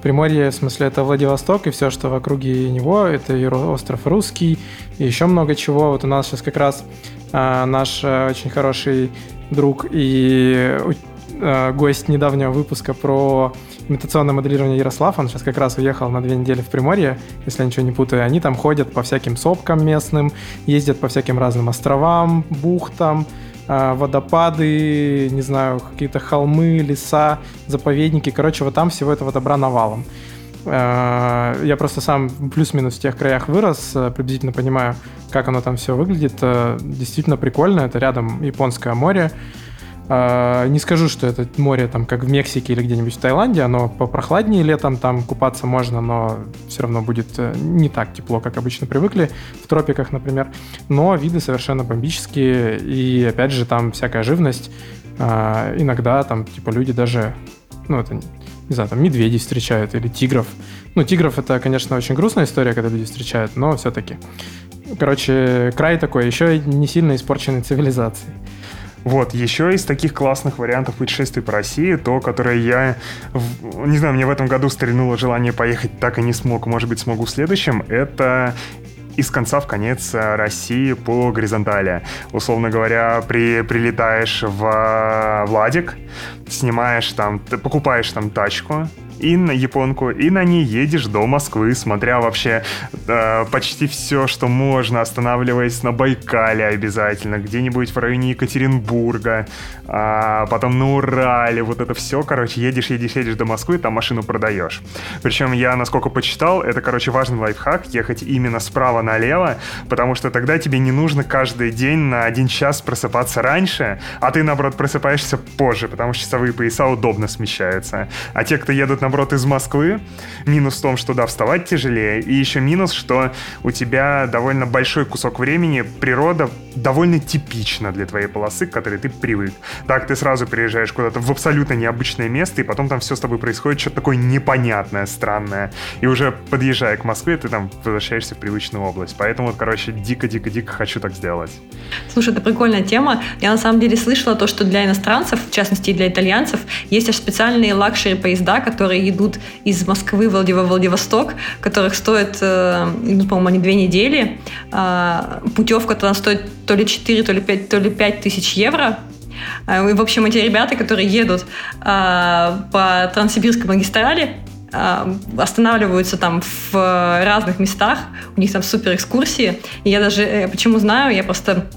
Приморье, в смысле, это Владивосток и все, что в округе него. Это и остров Русский, и еще много чего. Вот у нас сейчас как раз э, наш э, очень хороший друг и э, гость недавнего выпуска про имитационное моделирование Ярослав. Он сейчас как раз уехал на две недели в Приморье, если я ничего не путаю. Они там ходят по всяким сопкам местным, ездят по всяким разным островам, бухтам, водопады, не знаю, какие-то холмы, леса, заповедники. Короче, вот там всего этого добра навалом. Я просто сам плюс-минус в тех краях вырос, приблизительно понимаю, как оно там все выглядит. Действительно прикольно. Это рядом Японское море. Не скажу, что это море там как в Мексике или где-нибудь в Таиланде. Оно попрохладнее летом, там купаться можно, но все равно будет не так тепло, как обычно привыкли в тропиках, например. Но виды совершенно бомбические. И опять же там всякая живность. Иногда там типа люди даже, ну это не знаю, там медведей встречают или тигров. Ну тигров это, конечно, очень грустная история, когда люди встречают, но все-таки. Короче, край такой, еще не сильно испорченной цивилизацией. Вот, еще из таких классных вариантов путешествий по России, то, которое я, не знаю, мне в этом году стрельнуло желание поехать, так и не смог, может быть, смогу в следующем, это из конца в конец России по горизонтали. Условно говоря, при, прилетаешь в Владик, снимаешь там, покупаешь там тачку, и на японку, и на ней едешь до Москвы, смотря вообще э, почти все, что можно, останавливаясь на Байкале обязательно, где-нибудь в районе Екатеринбурга, э, потом на Урале, вот это все, короче, едешь, едешь, едешь до Москвы, там машину продаешь. Причем я, насколько почитал, это, короче, важный лайфхак, ехать именно справа налево, потому что тогда тебе не нужно каждый день на один час просыпаться раньше, а ты, наоборот, просыпаешься позже, потому что часовые пояса удобно смещаются. А те, кто едут на наоборот, из Москвы. Минус в том, что, да, вставать тяжелее. И еще минус, что у тебя довольно большой кусок времени. Природа довольно типична для твоей полосы, к которой ты привык. Так ты сразу приезжаешь куда-то в абсолютно необычное место, и потом там все с тобой происходит, что-то такое непонятное, странное. И уже подъезжая к Москве, ты там возвращаешься в привычную область. Поэтому, короче, дико-дико-дико хочу так сделать. Слушай, это прикольная тема. Я на самом деле слышала то, что для иностранцев, в частности, и для итальянцев, есть аж специальные лакшери-поезда, которые идут из Москвы во Владивосток, которых стоит, ну, по-моему, они две недели. Путевка там стоит то ли четыре, то ли пять, то ли пять тысяч евро. И, в общем, эти ребята, которые едут по Транссибирской магистрали, останавливаются там в разных местах, у них там супер экскурсии. И я даже, почему знаю, я просто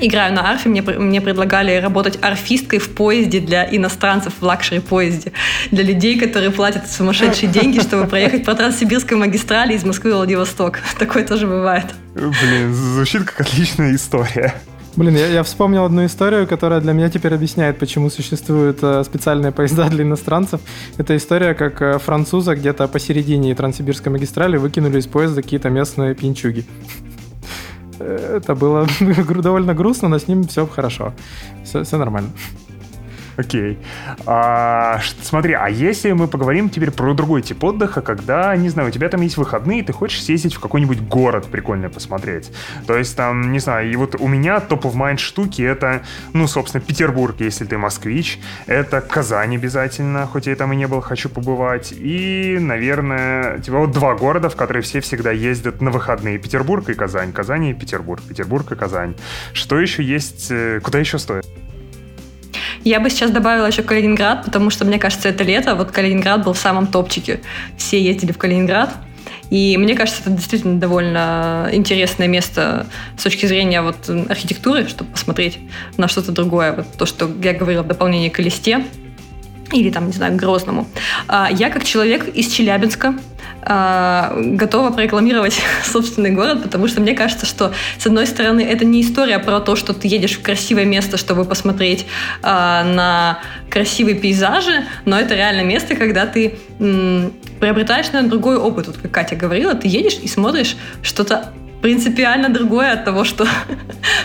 играю на арфе, мне, мне предлагали работать арфисткой в поезде для иностранцев, в лакшери-поезде, для людей, которые платят сумасшедшие деньги, чтобы проехать по Транссибирской магистрали из Москвы в Владивосток. Такое тоже бывает. Блин, звучит как отличная история. Блин, я, я вспомнил одну историю, которая для меня теперь объясняет, почему существуют э, специальные поезда для иностранцев. Это история, как э, француза где-то посередине Транссибирской магистрали выкинули из поезда какие-то местные пьянчуги. Это было довольно грустно, но с ним все хорошо. Все, все нормально. Окей. Okay. А, смотри, а если мы поговорим теперь про другой тип отдыха, когда, не знаю, у тебя там есть выходные, и ты хочешь съездить в какой-нибудь город прикольно посмотреть. То есть там, не знаю, и вот у меня топ-оф-майнд штуки это, ну, собственно, Петербург, если ты москвич, это Казань обязательно, хоть я там и не был, хочу побывать, и, наверное, типа вот два города, в которые все всегда ездят на выходные. Петербург и Казань, Казань и Петербург, Петербург и Казань. Что еще есть, куда еще стоит? Я бы сейчас добавила еще Калининград, потому что, мне кажется, это лето, вот Калининград был в самом топчике. Все ездили в Калининград. И мне кажется, это действительно довольно интересное место с точки зрения вот архитектуры, чтобы посмотреть на что-то другое. Вот то, что я говорила в дополнение к листе. или там, не знаю, к Грозному. Я, как человек из Челябинска, готова прорекламировать собственный город, потому что мне кажется, что, с одной стороны, это не история про то, что ты едешь в красивое место, чтобы посмотреть на красивые пейзажи, но это реально место, когда ты приобретаешь, наверное, другой опыт. Вот, как Катя говорила, ты едешь и смотришь что-то принципиально другое от того, что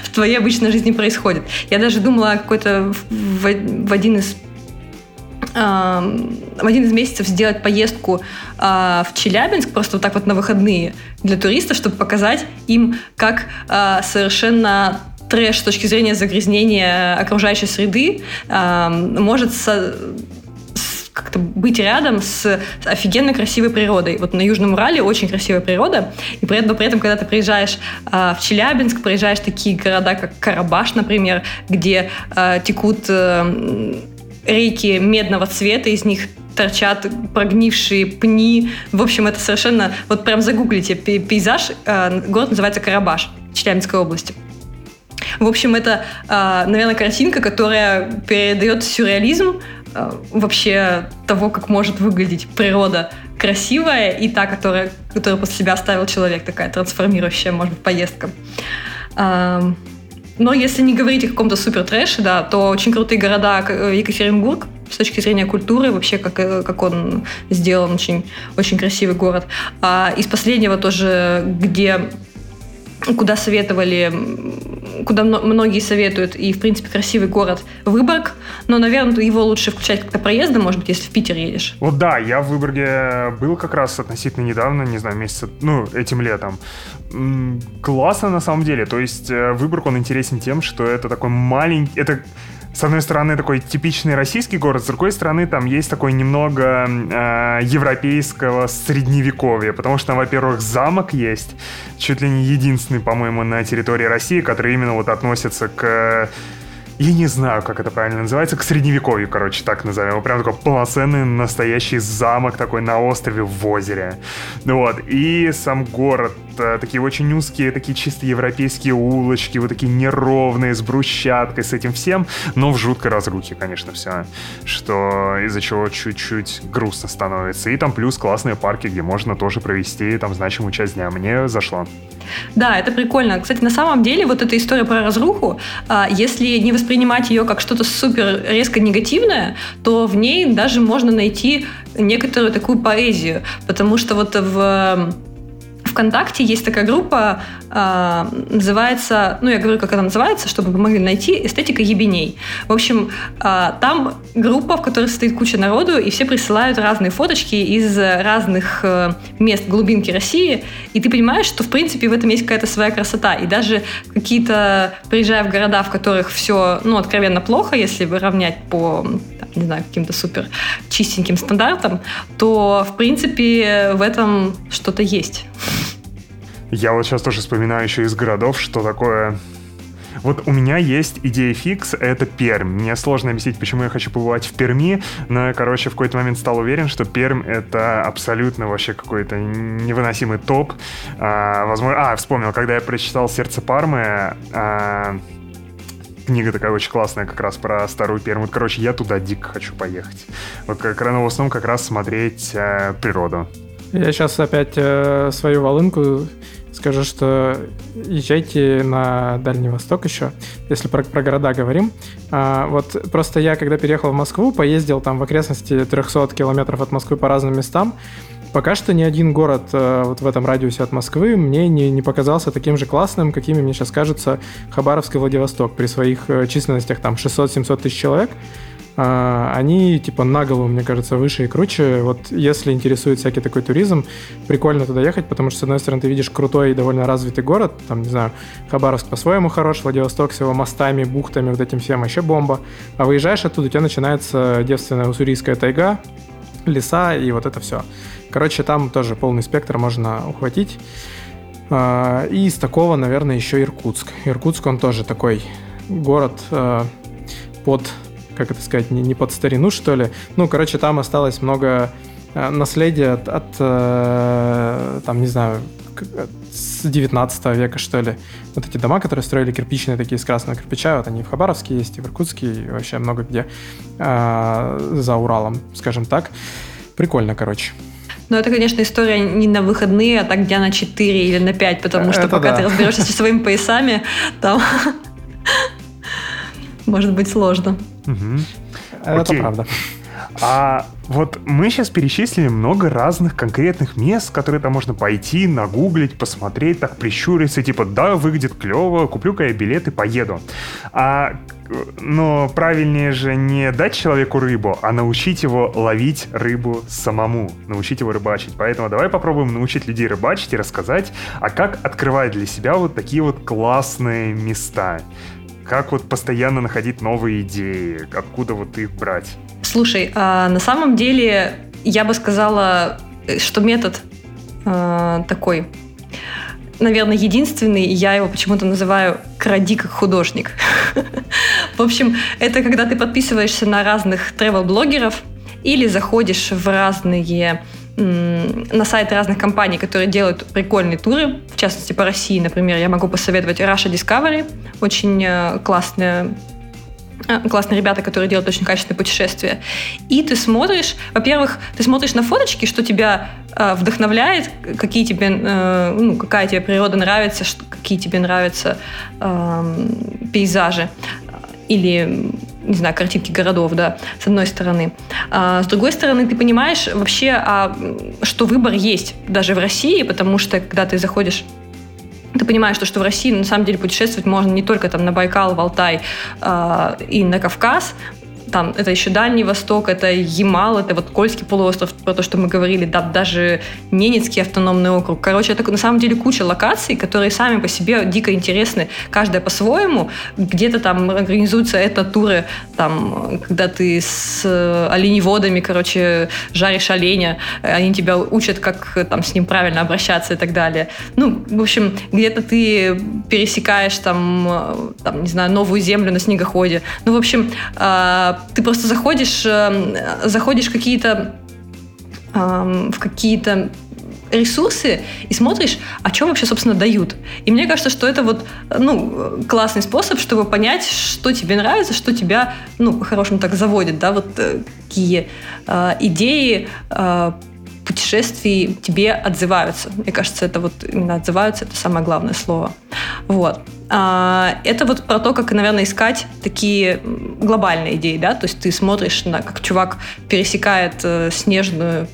в твоей обычной жизни происходит. Я даже думала о какой-то в один из в один из месяцев сделать поездку а, в Челябинск, просто вот так вот на выходные для туристов, чтобы показать им, как а, совершенно трэш с точки зрения загрязнения окружающей среды а, может со, с, как-то быть рядом с, с офигенно красивой природой. Вот на Южном Урале очень красивая природа, и при этом, при этом когда ты приезжаешь а, в Челябинск, приезжаешь в такие города, как Карабаш, например, где а, текут... А, реки медного цвета, из них торчат прогнившие пни. В общем, это совершенно... Вот прям загуглите пейзаж. Город называется Карабаш, Челябинской области. В общем, это, наверное, картинка, которая передает сюрреализм вообще того, как может выглядеть природа красивая и та, которая, которую после себя оставил человек. Такая трансформирующая, может быть, поездка. Но если не говорить о каком-то супер-трэше, да, то очень крутые города Екатеринбург с точки зрения культуры, вообще как, как он сделан, очень, очень красивый город. А из последнего тоже, где, куда советовали, куда многие советуют, и, в принципе, красивый город Выборг, но, наверное, его лучше включать как-то проездом, может быть, если в Питер едешь. Вот да, я в Выборге был как раз относительно недавно, не знаю, месяца, ну, этим летом. Классно, на самом деле, то есть Выборг, он интересен тем, что это такой маленький, это, с одной стороны, такой типичный российский город, с другой стороны, там есть такой немного э, европейского средневековья, потому что там, во-первых, замок есть, чуть ли не единственный, по-моему, на территории России, который именно вот относится к... Я не знаю, как это правильно называется, к средневековью, короче, так назовем. Его прям такой полноценный настоящий замок такой на острове в озере. Вот, и сам город, такие очень узкие, такие чисто европейские улочки, вот такие неровные, с брусчаткой, с этим всем, но в жуткой разрухе, конечно, все, что из-за чего чуть-чуть грустно становится. И там плюс классные парки, где можно тоже провести там значимую часть дня. Мне зашло. Да, это прикольно. Кстати, на самом деле, вот эта история про разруху, если не воспринимать ее как что-то супер резко негативное, то в ней даже можно найти некоторую такую поэзию, потому что вот в ВКонтакте есть такая группа, называется, ну я говорю, как она называется, чтобы вы могли найти, «Эстетика ебеней». В общем, там группа, в которой состоит куча народу, и все присылают разные фоточки из разных мест глубинки России, и ты понимаешь, что в принципе в этом есть какая-то своя красота, и даже какие-то, приезжая в города, в которых все, ну, откровенно плохо, если равнять по, не знаю, каким-то супер чистеньким стандартам, то в принципе в этом что-то есть. Я вот сейчас тоже вспоминаю еще из городов, что такое... Вот у меня есть идея фикс, это Пермь. Мне сложно объяснить, почему я хочу побывать в Перми, но я, короче, в какой-то момент стал уверен, что Пермь — это абсолютно вообще какой-то невыносимый топ. А, возможно... а вспомнил, когда я прочитал «Сердце Пармы», а... книга такая очень классная как раз про старую Пермь. Вот, короче, я туда дико хочу поехать. Вот как рано в основном как раз смотреть э, природу. Я сейчас опять э, свою волынку скажу, что езжайте на Дальний Восток еще, если про, про города говорим. А, вот просто я, когда переехал в Москву, поездил там в окрестности триста километров от Москвы по разным местам. Пока что ни один город э, вот в этом радиусе от Москвы мне не, не показался таким же классным, какими мне сейчас кажется Хабаровск и Владивосток при своих э, численностях там шестьсот-семьсот тысяч человек. Они типа на голову, мне кажется, выше и круче. Вот если интересует всякий такой туризм, прикольно туда ехать, потому что, с одной стороны, ты видишь крутой и довольно развитый город. Там, не знаю, Хабаровск по-своему хорош, Владивосток с его мостами, бухтами, вот этим всем, еще бомба. А выезжаешь оттуда, у тебя начинается девственная уссурийская тайга, леса и вот это все. Короче, там тоже полный спектр можно ухватить. И из такого, наверное, еще Иркутск. Иркутск, он тоже такой город под... как это сказать, не, не под старину, что ли. Ну, короче, там осталось много э, наследия от, от э, там, не знаю, с девятнадцатого века, что ли. Вот эти дома, которые строили кирпичные, такие из красного кирпича, вот они и в Хабаровске есть, и в Иркутске, и вообще много где э, за Уралом, скажем так. Прикольно, короче. Но это, конечно, история не на выходные, а так дня на четыре или на пять, потому что это пока да. ты разберешься с часовыми поясами, там может быть сложно. Это правда. А вот мы сейчас перечислили много разных конкретных мест, которые там можно пойти, нагуглить, посмотреть, так прищуриться, типа, да, выглядит клево, куплю-ка я билет и поеду. А, но правильнее же не дать человеку рыбу, а научить его ловить рыбу самому, научить его рыбачить. Поэтому давай попробуем научить людей рыбачить и рассказать, а как открывать для себя вот такие вот классные места. Как вот постоянно находить новые идеи, откуда вот их брать? Слушай, а на самом деле я бы сказала, что метод э, такой, наверное, единственный, я его почему-то называю «кради как художник». В общем, это когда ты подписываешься на разных тревел-блогеров или заходишь в разные... на сайты разных компаний, которые делают прикольные туры, в частности по России, например, я могу посоветовать Russia Discovery, очень классные, классные ребята, которые делают очень качественные путешествия. И ты смотришь, во-первых, ты смотришь на фоточки, что тебя э, вдохновляет, какие тебе, э, ну, какая тебе природа нравится, что, какие тебе нравятся э, пейзажи или... не знаю, картинки городов, да, с одной стороны. А с другой стороны, ты понимаешь вообще, а, что выбор есть даже в России, потому что, когда ты заходишь, ты понимаешь, что, что в России на самом деле путешествовать можно не только там на Байкал, в Алтай а, и на Кавказ, там, это еще Дальний Восток, это Ямал, это вот Кольский полуостров, про то, что мы говорили, да, даже Ненецкий автономный округ. Короче, это на самом деле куча локаций, которые сами по себе дико интересны, каждая по-своему. Где-то там организуются это туры, там, когда ты с оленеводами, короче, жаришь оленя, они тебя учат, как там с ним правильно обращаться и так далее. Ну, в общем, где-то ты пересекаешь там, там не знаю, новую землю на снегоходе. Ну, в общем, ты просто заходишь, заходишь в какие-то, в какие-то ресурсы и смотришь, а что вообще, собственно, дают. И мне кажется, что это вот, ну, классный способ, чтобы понять, что тебе нравится, что тебя, ну, по-хорошему так заводит, да, вот какие идеи путешествий тебе отзываются. Мне кажется, это вот именно отзываются, это самое главное слово. Вот. Это вот про то, как, наверное, искать такие глобальные идеи, да, то есть ты смотришь на, как чувак пересекает снежную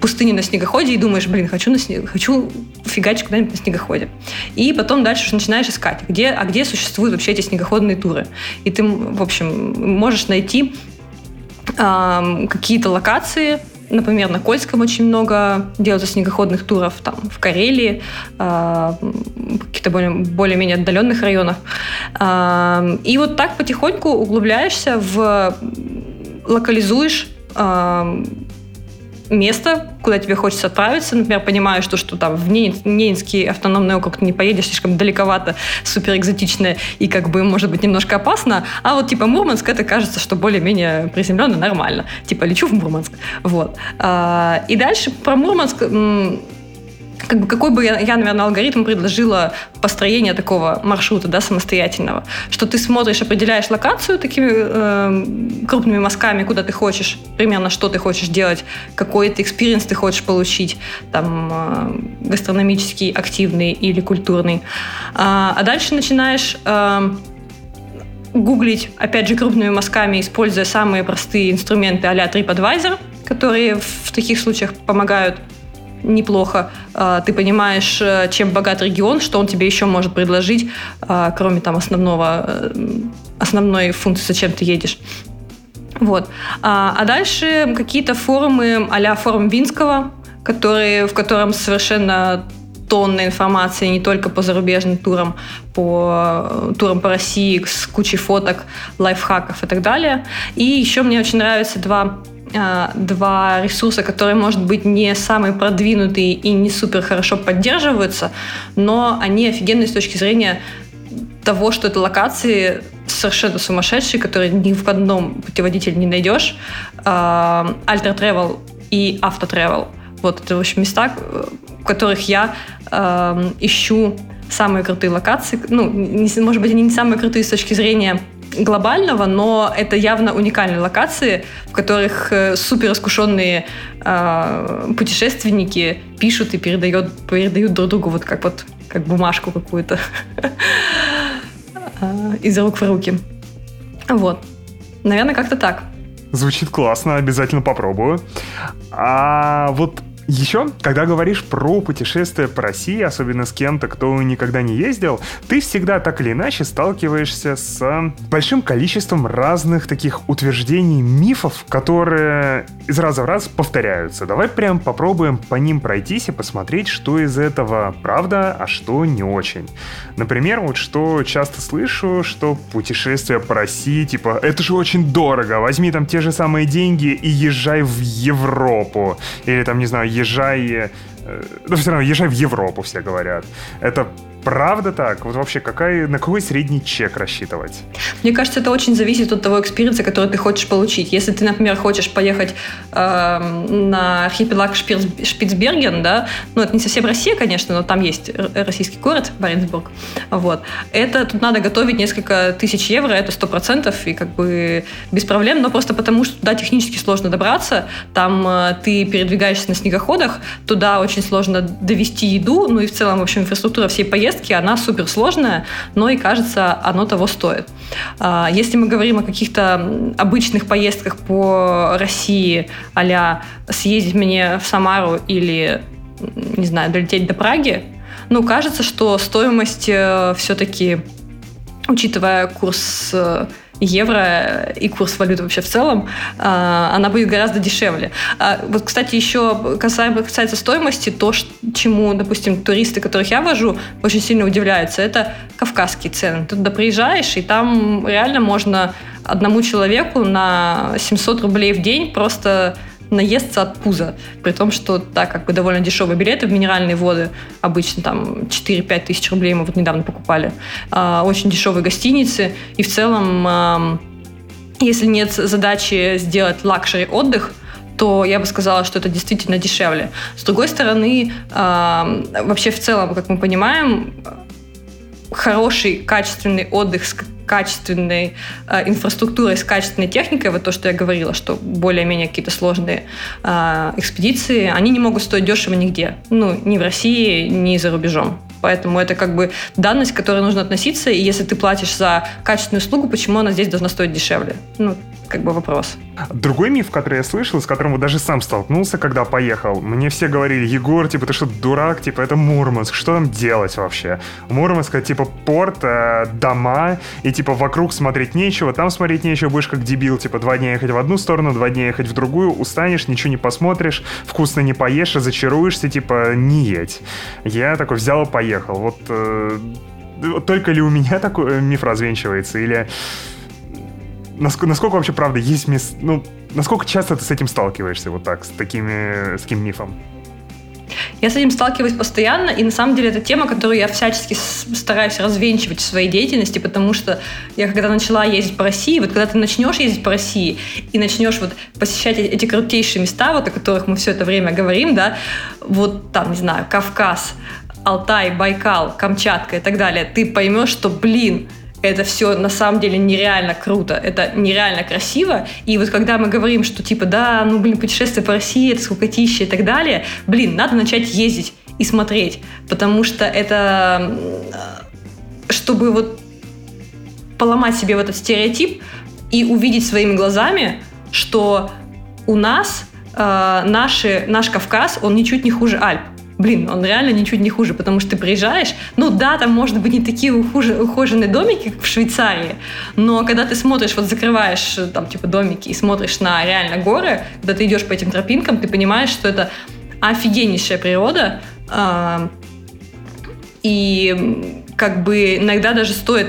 пустыню на снегоходе и думаешь, блин, хочу, на снег... хочу фигачить куда-нибудь на снегоходе. И потом дальше уже начинаешь искать, где... а где существуют вообще эти снегоходные туры. И ты, в общем, можешь найти э, какие-то локации. Например, на Кольском очень много делается снегоходных туров, там, в Карелии, э, каких-то более, более-менее отдаленных районах. Э, и вот так потихоньку углубляешься в... локализуешь э, место, куда тебе хочется отправиться. Например, понимаешь, что, что там в Ненецкий автономный округ ты не поедешь, слишком далековато, суперэкзотично и как бы, может быть, немножко опасно. А вот типа Мурманск, это кажется, что более-менее приземленно, нормально. Типа лечу в Мурманск. Вот. И дальше про Мурманск... Как бы, какой бы я, я, наверное, алгоритм предложила построение такого маршрута, да, самостоятельного, что ты смотришь, определяешь локацию такими э, крупными мазками, куда ты хочешь, примерно что ты хочешь делать, какой ты экспириенс ты хочешь получить, там, э, гастрономический, активный или культурный. А, а дальше начинаешь... Э, гуглить, опять же, крупными мазками, используя самые простые инструменты а-ля TripAdvisor, которые в таких случаях помогают неплохо. Ты понимаешь, чем богат регион, что он тебе еще может предложить, кроме там основного, основной функции, зачем ты едешь. Вот. А дальше какие-то форумы а-ля форум Винского, который, в котором совершенно тонны информации не только по зарубежным турам, по турам по России с кучей фоток, лайфхаков и так далее. И еще мне очень нравятся два два ресурса, которые, может быть, не самые продвинутые и не супер хорошо поддерживаются, но они офигенные с точки зрения того, что это локации совершенно сумасшедшие, которые ни в одном путеводителе не найдешь. Альтер-тревел и Авто-тревел. Вот это, в общем, места, в которых я э, ищу самые крутые локации. Ну, не, может быть, они не самые крутые с точки зрения глобального, но это явно уникальные локации, в которых суперискушенные э, путешественники пишут и передают, передают друг другу вот как, вот, как бумажку какую-то из рук в руки. Вот. Наверное, как-то так. Звучит классно, обязательно попробую. А вот еще, когда говоришь про путешествия по России, особенно с кем-то, кто никогда не ездил, ты всегда так или иначе сталкиваешься с большим количеством разных таких утверждений, мифов, которые из раза в раз повторяются. Давай прям попробуем по ним пройтись и посмотреть, что из этого правда, а что не очень. Например, вот что часто слышу, что путешествия по России, типа, это же очень дорого, возьми там те же самые деньги и езжай в Европу. Или там, не знаю, езжай, ну все равно езжай в Европу, все говорят. Это правда так? Вот вообще какая, на какой средний чек рассчитывать? Мне кажется, это очень зависит от того экспириенса, который ты хочешь получить. Если ты, например, хочешь поехать э, на архипелаг Шпицберген, да, ну это не совсем Россия, конечно, но там есть российский город Баренцбург. Вот. Это тут надо готовить несколько тысяч евро, это сто процентов, и как бы без проблем, но просто потому, что туда технически сложно добраться, там э, ты передвигаешься на снегоходах, туда очень сложно довести еду, ну и в целом, в общем, инфраструктура всей поездки, она суперсложная, но и, кажется, оно того стоит. Если мы говорим о каких-то обычных поездках по России, а-ля съездить мне в Самару или, не знаю, долететь до Праги, ну, кажется, что стоимость все-таки, учитывая курс евро и курс валюты вообще в целом, она будет гораздо дешевле. Вот, кстати, еще касаемо, касается стоимости, то, чему, допустим, туристы, которых я вожу, очень сильно удивляются, это кавказские цены. Ты туда приезжаешь, и там реально можно одному человеку на семьсот рублей в день просто наесться от пуза, при том, что да, как бы довольно дешевые билеты в минеральные воды, обычно там четыре-пять тысяч рублей мы вот недавно покупали, очень дешевые гостиницы, и в целом, если нет задачи сделать лакшери отдых, то я бы сказала, что это действительно дешевле. С другой стороны, вообще в целом, как мы понимаем, хороший, качественный отдых с качественной э, инфраструктурой, с качественной техникой, вот то, что я говорила, что более-менее какие-то сложные э, экспедиции, они не могут стоить дешево нигде. Ну, ни в России, ни за рубежом. Поэтому это как бы данность, к которой нужно относиться, и если ты платишь за качественную услугу, почему она здесь должна стоить дешевле? Ну, как бы вопрос. Другой миф, который я слышал, с которым даже сам столкнулся, когда поехал, мне все говорили: Егор, типа, ты что, дурак, типа, это Мурманск, что там делать вообще? Мурманск, это, типа, порт, э, дома, и, типа, вокруг смотреть нечего, там смотреть нечего, будешь как дебил, типа, два дня ехать в одну сторону, два дня ехать в другую, устанешь, ничего не посмотришь, вкусно не поешь, разочаруешься, типа, не едь. Я такой взял и поехал. Вот э, только ли у меня такой миф развенчивается, или... Насколько, насколько вообще, правда, есть мест... Ну, насколько часто ты с этим сталкиваешься, вот так, с, такими, с таким мифом? Я с этим сталкиваюсь постоянно, и на самом деле это тема, которую я всячески стараюсь развенчивать в своей деятельности, потому что я когда начала ездить по России, вот когда ты начнешь ездить по России и начнешь вот посещать эти крутейшие места, вот о которых мы все это время говорим, да, вот там, не знаю, Кавказ, Алтай, Байкал, Камчатка и так далее, ты поймешь, что, блин, это все на самом деле нереально круто, это нереально красиво. И вот когда мы говорим, что типа, да, ну блин, путешествие по России, это скукотища и так далее, блин, надо начать ездить и смотреть, потому что это, чтобы вот поломать себе вот этот стереотип и увидеть своими глазами, что у нас э, наши, наш Кавказ, он ничуть не хуже Альп. Блин, он реально ничуть не хуже, потому что ты приезжаешь, ну да, там, может быть, не такие ухоженные домики, как в Швейцарии, но когда ты смотришь, вот закрываешь там, типа, домики и смотришь на реально горы, когда ты идешь по этим тропинкам, ты понимаешь, что это офигеннейшая природа, и как бы иногда даже стоит...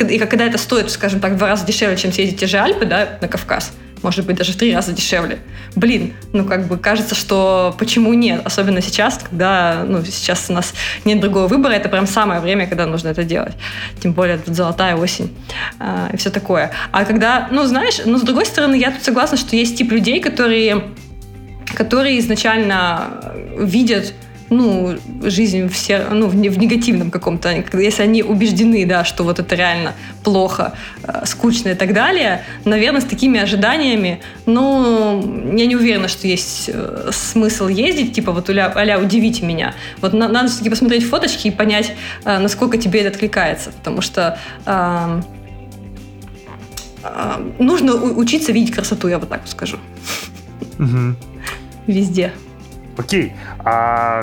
И когда это стоит, скажем так, в два раза дешевле, чем съездить в те же Альпы, да, на Кавказ, может быть, даже в три раза дешевле. Блин, ну как бы кажется, что почему нет? Особенно сейчас, когда ну, сейчас у нас нет другого выбора, это прям самое время, когда нужно это делать. Тем более тут золотая осень э, и все такое. А когда, ну знаешь, ну с другой стороны, я тут согласна, что есть тип людей, которые которые изначально видят, ну, жизнь в, сер... ну, в негативном каком-то, если они убеждены, да, что вот это реально плохо, скучно и так далее, наверное, с такими ожиданиями, ну, я не уверена, что есть смысл ездить, типа вот а-ля «удивите меня». Вот надо все-таки посмотреть фоточки и понять, насколько тебе это откликается, потому что э, э, нужно у- учиться видеть красоту, я вот так вот скажу. Угу. Везде. Окей, а,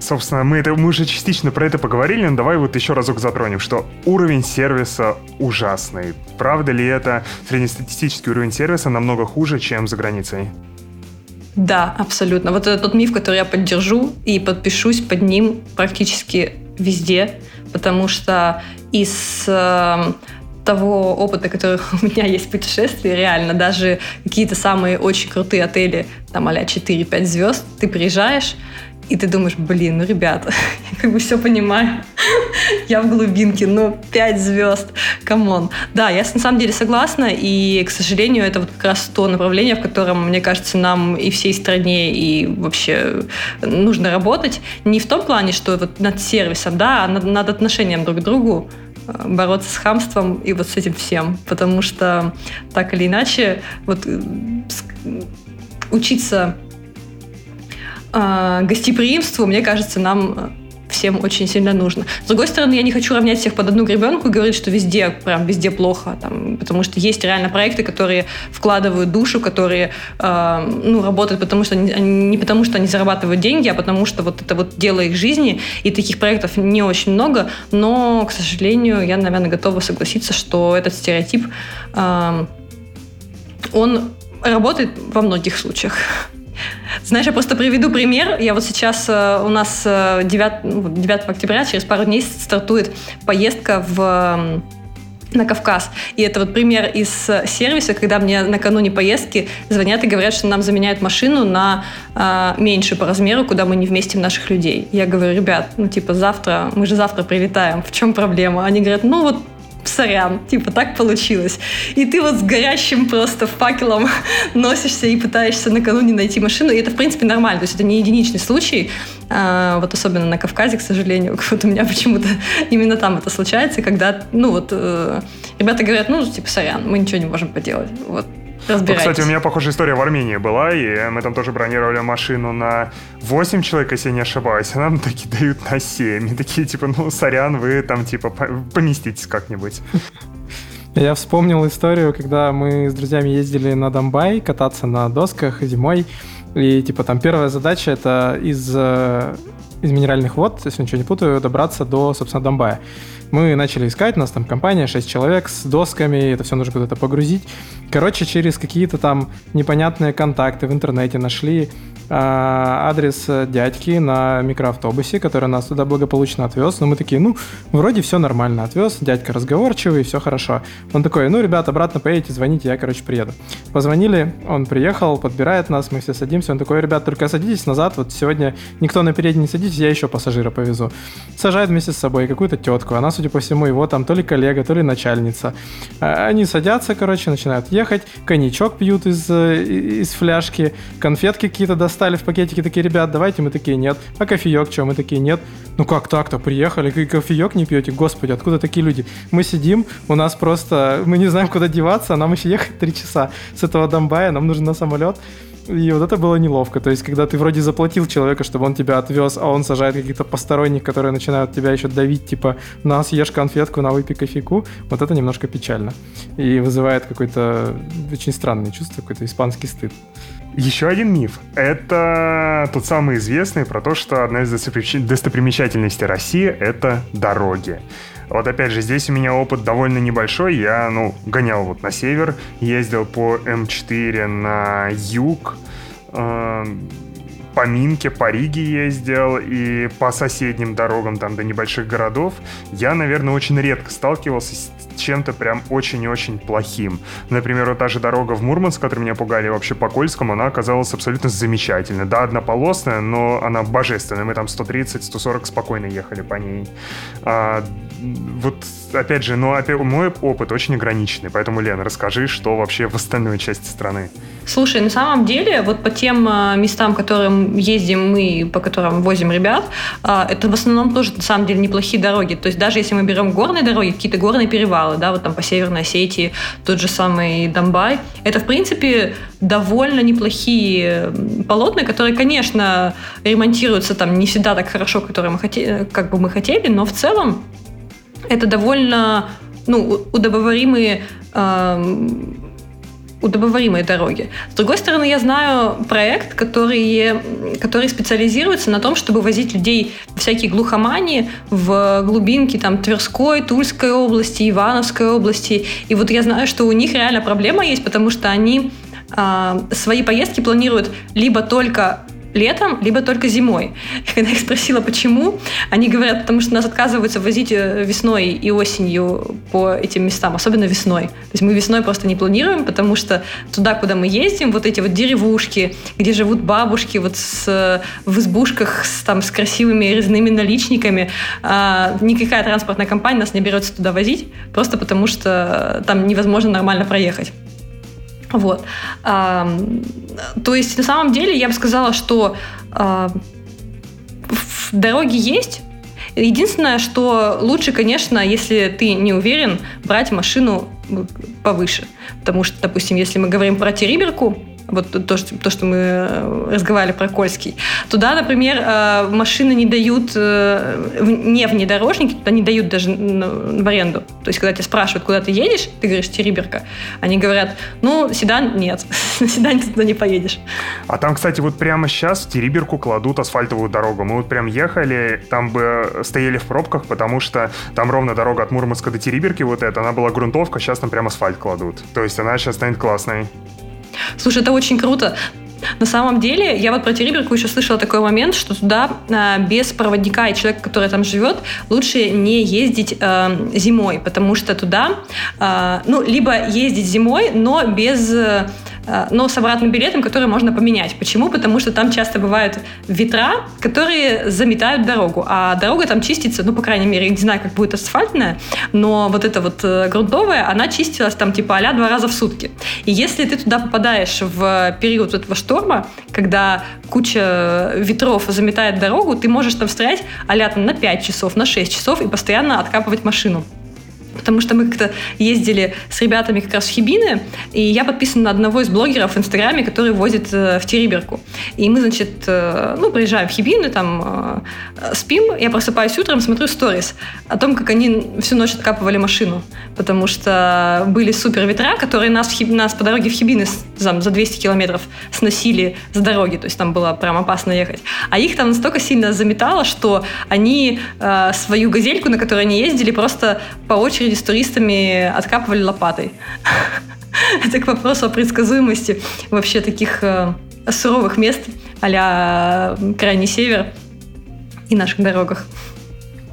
собственно, мы, это, мы уже частично про это поговорили, но давай вот еще разок затронем, что уровень сервиса ужасный. Правда ли это? Среднестатистический уровень сервиса намного хуже, чем за границей? Да, абсолютно. Вот это тот миф, который я поддержу и подпишусь под ним практически везде, потому что из... того опыта, который у меня есть в путешествии, реально, даже какие-то самые очень крутые отели, там, а-ля четыре-пять звезд, ты приезжаешь, и ты думаешь, блин, ну, ребята, я как бы все понимаю, я в глубинке, ну, пять звезд, камон. Да, я на самом деле согласна, и, к сожалению, это вот как раз то направление, в котором, мне кажется, нам и всей стране, и вообще нужно работать. Не в том плане, что вот над сервисом, да, а над, над отношением друг к другу, бороться с хамством и вот с этим всем. Потому что так или иначе вот, учиться э, гостеприимству, мне кажется, нам всем очень сильно нужно. С другой стороны, я не хочу равнять всех под одну гребенку и говорить, что везде, прям везде плохо. Там, потому что есть реально проекты, которые вкладывают душу, которые э, ну, работают потому что они, не потому, что они зарабатывают деньги, а потому что вот это вот дело их жизни. И таких проектов не очень много. Но, к сожалению, я, наверное, готова согласиться, что этот стереотип, э, он работает во многих случаях. Знаешь, я просто приведу пример. Я вот сейчас, у нас девятого октября, через пару дней, стартует поездка в, на Кавказ. И это вот пример из сервиса, когда мне накануне поездки звонят и говорят, что нам заменяют машину на э, меньше по размеру, куда мы не вместим наших людей. Я говорю, ребят, ну типа завтра, мы же завтра прилетаем, в чем проблема? Они говорят, ну вот, сорян, типа так получилось. И ты вот с горящим просто факелом носишься и пытаешься накануне найти машину. И это, в принципе, нормально. То есть это не единичный случай. А, вот особенно на Кавказе, к сожалению. Вот у меня почему-то именно там это случается, когда, ну вот, э, ребята говорят, ну, типа, сорян, мы ничего не можем поделать. Вот. Разбирайтесь. Вот, кстати, у меня похожая история в Армении была, и мы там тоже бронировали машину на восемь человек, если я не ошибаюсь, а нам такие дают на семь. И такие, типа, ну, сорян, вы там, типа, поместитесь как-нибудь. Я вспомнил историю, когда мы с друзьями ездили на Домбай кататься на досках зимой, и, типа, там первая задача — это из, из минеральных вод, если ничего не путаю, добраться до, собственно, Домбая. Мы начали искать, у нас там компания, шесть человек с досками, это все нужно куда-то погрузить. Короче, через какие-то там непонятные контакты в интернете нашли э, адрес дядьки на микроавтобусе, который нас туда благополучно отвез. Но мы такие, ну, вроде все нормально, отвез, дядька разговорчивый, все хорошо. Он такой, ну, ребят, обратно поедете, звоните, я, короче, приеду. Позвонили, он приехал, подбирает нас, мы все садимся. Он такой, ребят, только садитесь назад, вот сегодня никто на передний не садитесь, я еще пассажира повезу. Сажает вместе с собой какую-то тетку, она, судя по всему, его там то ли коллега, то ли начальница. Они садятся, короче, начинают ехать, коньячок пьют из, из фляжки, конфетки какие-то достали в пакетике, такие, ребят, давайте, мы такие, нет. А кофеек, что, мы такие, нет. Ну как так-то, приехали, кофеек не пьете? Господи, откуда такие люди? Мы сидим, у нас просто, мы не знаем, куда деваться, а нам еще ехать три часа с этого Домбая, нам нужен на самолет. И вот это было неловко, то есть когда ты вроде заплатил человека, чтобы он тебя отвез, а он сажает каких-то посторонних, которые начинают тебя еще давить, типа, на, съешь конфетку, на, выпей кофейку, вот это немножко печально и вызывает какое-то очень странное чувство, какой-то испанский стыд. Еще один миф – это тот самый известный про то, что одна из достопримечательностей России – это дороги. Вот опять же, здесь у меня опыт довольно небольшой. Я, ну, гонял вот на север, ездил по эм четыре на юг, э, по Минке, по Риге ездил и по соседним дорогам там до небольших городов, я, наверное, очень редко сталкивался с чем-то прям очень и очень плохим. Например, вот та же дорога в Мурманск, которую меня пугали, вообще по Кольскому, она оказалась абсолютно замечательной. Да, однополосная, но она божественная. Мы там сто тридцать - сто сорок спокойно ехали по ней. А, вот, опять же, ну, опять, мой опыт очень ограниченный, поэтому, Лен, расскажи, что вообще в остальной части страны. Слушай, на самом деле, вот по тем местам, которым ездим мы, по которым возим ребят, это в основном тоже, на самом деле, неплохие дороги. То есть даже если мы берем горные дороги, какие-то горные перевалы, да, вот там по Северной Осетии, тот же самый Домбай, это, в принципе, довольно неплохие полотна, которые, конечно, ремонтируются там не всегда так хорошо, которые мы хотели, как бы мы хотели, но в целом это довольно, ну, удобоваримые эм, удобоваримые дороги. С другой стороны, я знаю проект, который, который специализируется на том, чтобы возить людей в всякие глухомани, в глубинки там Тверской, Тульской области, Ивановской области. И вот я знаю, что у них реально проблема есть, потому что они э, свои поездки планируют либо только летом, либо только зимой. И когда я их спросила, почему, они говорят, потому что нас отказываются возить весной и осенью по этим местам, особенно весной. То есть мы весной просто не планируем, потому что туда, куда мы ездим, вот эти вот деревушки, где живут бабушки вот с, в избушках с, там, с красивыми резными наличниками, а, никакая транспортная компания нас не берется туда возить, просто потому что там невозможно нормально проехать. Вот. А, то есть, на самом деле, я бы сказала, что а, дороги есть. Единственное, что лучше, конечно, если ты не уверен, брать машину повыше. Потому что, допустим, если мы говорим про Териберку, вот то, что, то, что мы разговаривали про Кольский, туда, например, машины не дают, не внедорожники, туда не дают даже в аренду. То есть, когда тебя спрашивают, куда ты едешь, ты говоришь Териберка, они говорят, ну, седан нет, на седане ты туда не поедешь. А там, кстати, вот прямо сейчас в Териберку кладут асфальтовую дорогу. Мы вот прям ехали, там бы стояли в пробках, потому что там ровно дорога от Мурманска до Териберки, вот эта, она была грунтовка, сейчас там прям асфальт кладут. То есть, она сейчас станет классной. Слушай, это очень круто. На самом деле, я вот про Териберку еще слышала такой момент, что туда э, без проводника и человека, который там живет, лучше не ездить э, зимой, потому что туда, э, ну, либо ездить зимой, но без... Э, но с обратным билетом, который можно поменять. Почему? Потому что там часто бывают ветра, которые заметают дорогу, а дорога там чистится, ну, по крайней мере, я не знаю, как будет асфальтная, но вот эта вот грунтовая, она чистилась там типа а-ля два раза в сутки. И если ты туда попадаешь в период этого шторма, когда куча ветров заметает дорогу, ты можешь там стоять а-ля там, на пять часов, на шесть часов и постоянно откапывать машину. Потому что мы как-то ездили с ребятами как раз в Хибины, и я подписана на одного из блогеров в Инстаграме, который возит в Териберку. И мы, значит, ну, приезжаем в Хибины, там спим, я просыпаюсь утром, смотрю сторис о том, как они всю ночь откапывали машину, потому что были супер ветра, которые нас, в Хиб... нас по дороге в Хибины там, за двести километров сносили с дороги, то есть там было прям опасно ехать. А их там настолько сильно заметало, что они э, свою газельку, на которой они ездили, просто по очереди с туристами откапывали лопатой. Это к вопросу о предсказуемости вообще таких э, суровых мест а-ля Крайний Север и наших дорогах.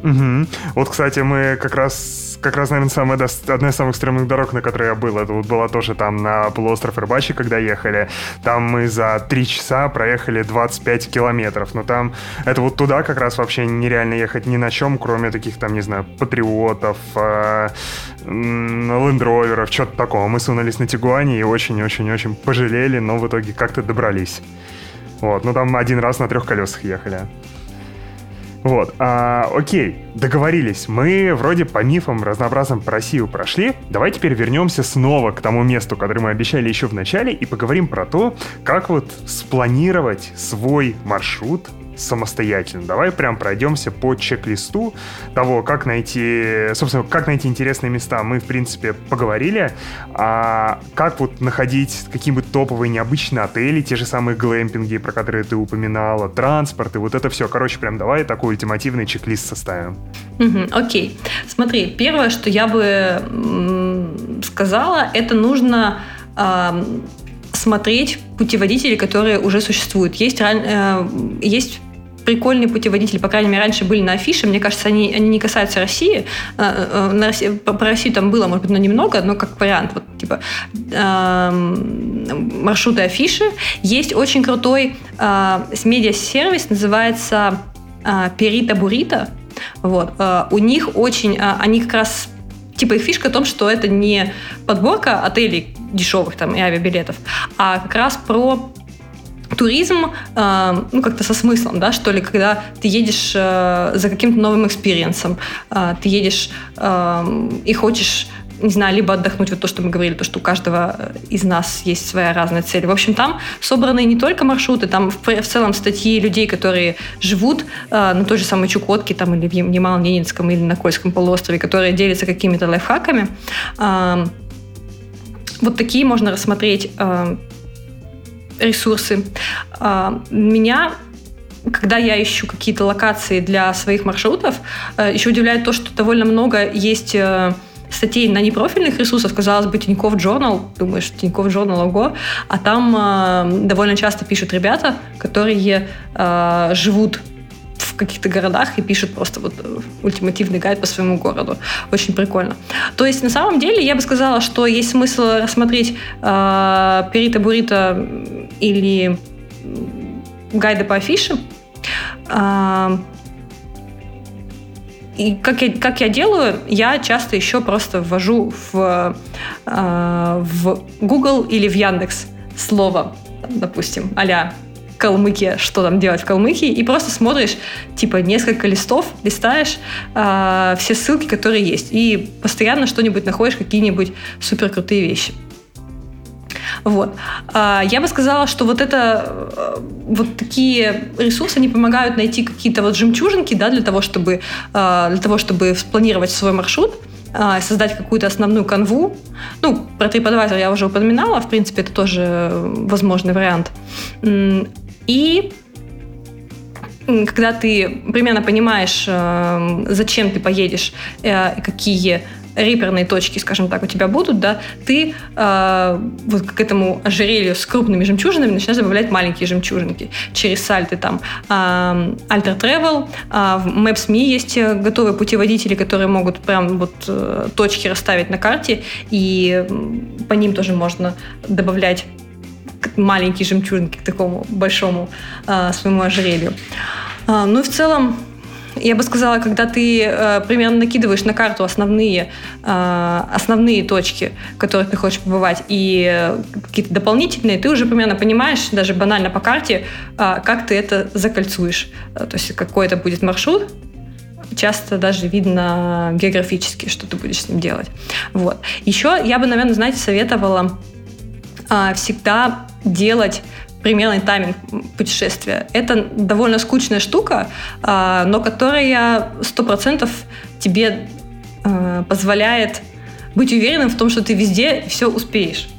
Угу. Вот, кстати, мы как раз, как раз, наверное, самая, одна из самых стрёмных дорог, на которой я был, это вот была тоже там на полуостров Рыбачий, когда ехали. Там мы за три часа проехали двадцать пять километров. Но там, это вот туда как раз вообще нереально ехать ни на чем, кроме таких там, не знаю, патриотов, лендроверов, что-то такого. Мы сунулись на Тигуане и очень-очень-очень пожалели, но в итоге как-то добрались. Вот, ну там один раз на трех колесах ехали. Вот, а, окей, договорились. Мы вроде по мифам разнообразным по Россию прошли. Давай теперь вернемся снова к тому месту, которое мы обещали еще в начале, и поговорим про то, как вот спланировать свой маршрут самостоятельно. Давай прям пройдемся по чек-листу того, как найти, собственно, как найти интересные места. Мы, в принципе, поговорили. А как вот находить какие-нибудь топовые необычные отели, те же самые глэмпинги, про которые ты упоминала, транспорт и вот это все. Короче, прям давай такой ультимативный чек-лист составим. Угу, окей. Смотри, первое, что я бы м- сказала, это нужно... Э- смотреть путеводители, которые уже существуют. Есть, э, есть прикольные путеводители, по крайней мере, раньше были на Афише, мне кажется, они, они не касаются России. Э, э, на России, про, про Россию там было, может быть, но немного, но как вариант, вот типа э, маршруты Афиши. Есть очень крутой э, медиа-сервис, называется э, Перита Бурита. Вот. Э, у них очень, э, они как раз типа их фишка в том, что это не подборка отелей дешевых там, и авиабилетов, а как раз про туризм, э, ну, как-то со смыслом, да, что ли, когда ты едешь э, за каким-то новым экспириенсом, э, ты едешь э, и хочешь, не знаю, либо отдохнуть, вот то, что мы говорили, то, что у каждого из нас есть своя разная цель. В общем, там собраны не только маршруты, там в, в целом статьи людей, которые живут э, на той же самой Чукотке, там, или в Ямало-Ненецком, или на Кольском полуострове, которые делятся какими-то лайфхаками. Э, вот такие можно рассмотреть э, ресурсы. Э, меня... Когда я ищу какие-то локации для своих маршрутов, э, еще удивляет то, что довольно много есть... Э, статей на непрофильных ресурсах, казалось бы, Тинькофф Джорнал, думаешь, Тинькофф Джорнал, ого, а там э, довольно часто пишут ребята, которые э, живут в каких-то городах и пишут просто вот ультимативный гайд по своему городу. Очень прикольно. То есть, на самом деле, я бы сказала, что есть смысл рассмотреть э, Перита Бурита или гайды по Афише. Э, И как я, как я делаю, я часто еще просто ввожу в, э, в Google или в Яндекс слово, допустим, а-ля Калмыкия, что там делать в Калмыкии, и просто смотришь, типа, несколько листов, листаешь э, все ссылки, которые есть, и постоянно что-нибудь находишь, какие-нибудь суперкрутые вещи. Вот. Я бы сказала, что вот это, вот такие ресурсы, они помогают найти какие-то вот жемчужинки, да, для того, чтобы, для того, чтобы спланировать свой маршрут, создать какую-то основную канву. Ну, про TripAdvisor я уже упоминала, в принципе, это тоже возможный вариант. И когда ты примерно понимаешь, зачем ты поедешь, какие реперные точки, скажем так, у тебя будут, да, ты э, вот к этому ожерелью с крупными жемчужинами начинаешь добавлять маленькие жемчужинки. Через сальты там Альтер-тревел, э, э, в Maps.me есть готовые путеводители, которые могут прям вот э, точки расставить на карте, и по ним тоже можно добавлять маленькие жемчужинки к такому большому э, своему ожерелью. Э, ну и в целом, я бы сказала, когда ты э, примерно накидываешь на карту основные, э, основные точки, в которых ты хочешь побывать, и э, какие-то дополнительные, ты уже примерно понимаешь, даже банально по карте, э, как ты это закольцуешь. Э, то есть какой это будет маршрут. Часто даже видно географически, что ты будешь с ним делать. Вот. Еще я бы, наверное, знаете, советовала э, всегда делать... примерный тайминг путешествия. Это довольно скучная штука, но которая сто процентов тебе позволяет быть уверенным в том, что ты везде все успеешь.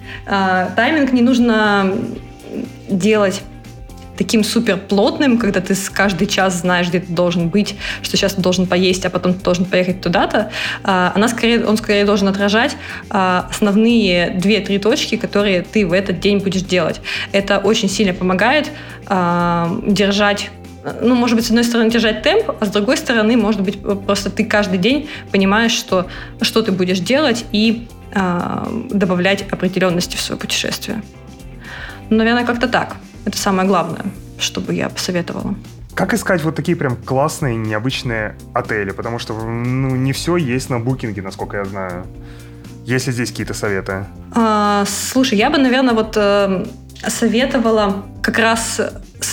Тайминг не нужно делать таким суперплотным, когда ты каждый час знаешь, где ты должен быть, что сейчас ты должен поесть, а потом ты должен поехать туда-то. Она скорее, он скорее должен отражать основные две-три точки, которые ты в этот день будешь делать. Это очень сильно помогает держать, ну, может быть, с одной стороны, держать темп, а с другой стороны, может быть, просто ты каждый день понимаешь, что, что ты будешь делать, и добавлять определенности в свое путешествие. Ну, наверное, как-то так. Это самое главное, что бы я посоветовала. Как искать вот такие прям классные, необычные отели? Потому что, ну, не все есть на букинге, насколько я знаю. Есть ли здесь какие-то советы? А, слушай, я бы, наверное, вот э, советовала как раз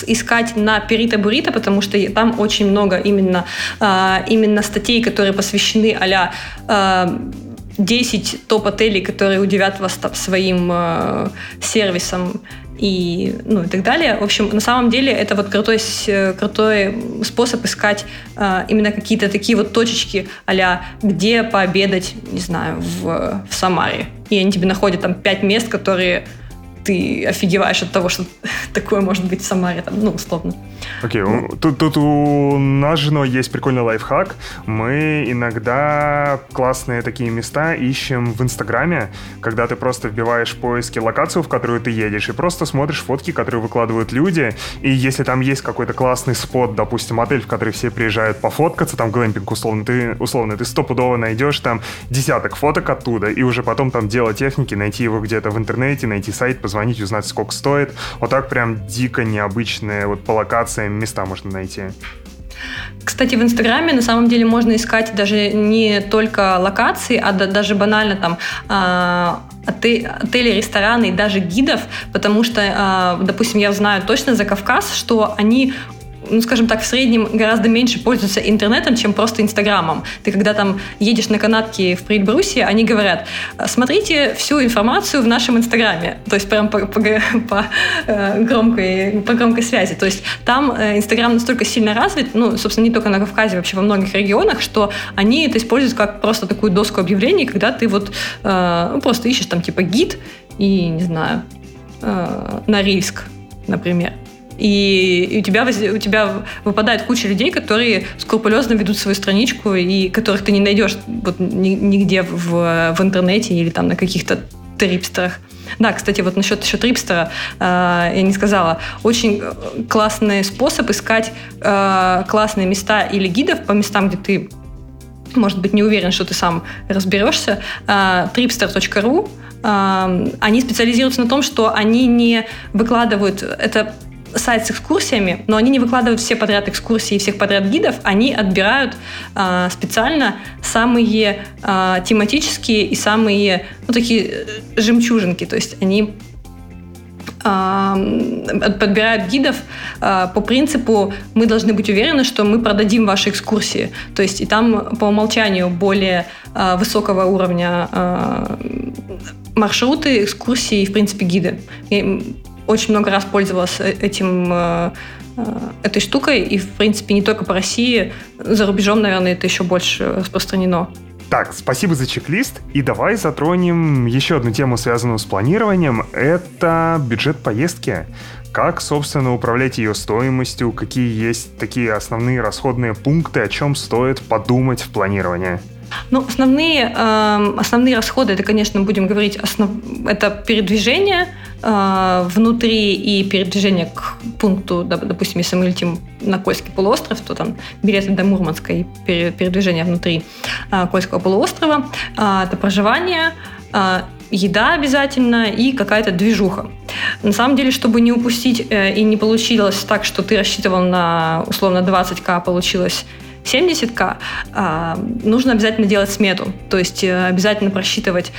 искать на Перита Бурита, потому что там очень много именно, э, именно статей, которые посвящены а-ля... Э, десять топ-отелей, которые удивят вас там своим э, сервисом и, ну, и так далее. В общем, на самом деле это вот крутой, крутой способ искать э, именно какие-то такие вот точечки а-ля где пообедать, не знаю, в, в Самаре. И они тебе находят там пять мест, которые ты офигеваешь от того, что такое может быть в Самаре, там, ну, условно. Окей, okay. тут, тут у нас же есть прикольный лайфхак. Мы иногда классные такие места ищем в Инстаграме, когда ты просто вбиваешь в поиски локацию, в которую ты едешь, и просто смотришь фотки, которые выкладывают люди, и если там есть какой-то классный спот, допустим, отель, в который все приезжают пофоткаться, там глэмпинг условно, ты, условно, ты стопудово найдешь там десяток фоток оттуда, и уже потом там дело техники, найти его где-то в интернете, найти сайт, позвонить, узнать, сколько стоит. Вот так прям дико необычные вот по локациям места можно найти. Кстати, в Инстаграме на самом деле можно искать даже не только локации, а да, даже банально там э, отель, отели, рестораны и даже гидов, потому что, э, допустим, я знаю точно за Кавказ, что они, ну, скажем так, в среднем гораздо меньше пользуются интернетом, чем просто Инстаграмом. Ты когда там едешь на канатке в Придбрусье, они говорят: смотрите всю информацию в нашем Инстаграме. То есть прям по, по, по, громкой, по громкой связи. То есть там Инстаграм настолько сильно развит, ну, собственно, не только на Кавказе, вообще во многих регионах, что они это используют как просто такую доску объявлений, когда ты вот ну, просто ищешь там типа гид и, не знаю, Норильск, например. И у тебя, у тебя выпадает куча людей, которые скрупулезно ведут свою страничку, и которых ты не найдешь вот нигде в, в интернете или там на каких-то трипстерах. Да, кстати, вот насчет еще трипстера э, я не сказала. Очень классный способ искать э, классные места или гидов по местам, где ты, может быть, не уверен, что ты сам разберешься. Э, трипстер точка ру. Э, они специализируются на том, что они не выкладывают... это сайт с экскурсиями, но они не выкладывают все подряд экскурсии и всех подряд гидов, они отбирают э, специально самые э, тематические и самые, ну, такие жемчужинки, то есть они э, подбирают гидов э, по принципу: мы должны быть уверены, что мы продадим ваши экскурсии, то есть и там по умолчанию более э, высокого уровня э, маршруты, экскурсии и, в принципе, гиды. И очень много раз пользовалась этим, этой штукой, и, в принципе, не только по России, за рубежом, наверное, это еще больше распространено. Так, спасибо за чек-лист, и давай затронем еще одну тему, связанную с планированием. Это бюджет поездки. Как, собственно, управлять ее стоимостью, какие есть такие основные расходные пункты, о чем стоит подумать в планировании? Ну, основные, э, основные расходы, это, конечно, будем говорить, основ... это передвижение э, внутри и передвижение к пункту, допустим, если мы летим на Кольский полуостров, то там билеты до Мурманска и передвижение внутри э, Кольского полуострова, э, это проживание, э, еда обязательно и какая-то движуха. На самом деле, чтобы не упустить э, и не получилось так, что ты рассчитывал на, условно, двадцать тысяч, а получилось семьдесят тысяч, нужно обязательно делать смету, то есть обязательно просчитывать,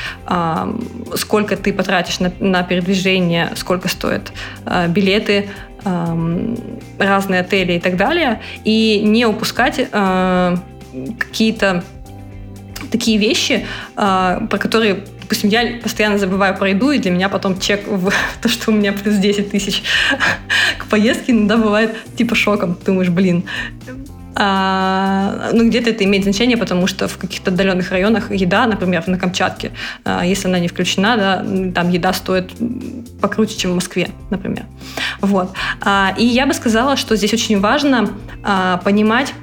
сколько ты потратишь на, на передвижение, сколько стоят билеты, разные отели и так далее, и не упускать какие-то такие вещи, про которые... Допустим, я постоянно забываю про еду, и для меня потом чек в то, что у меня плюс десять тысяч к поездке, иногда бывает типа шоком. Ты думаешь, блин... А, ну, где-то это имеет значение, потому что в каких-то отдаленных районах еда, например, на Камчатке, а, если она не включена, да, там еда стоит покруче, чем в Москве, например. Вот. А, и я бы сказала, что здесь очень важно а, понимать,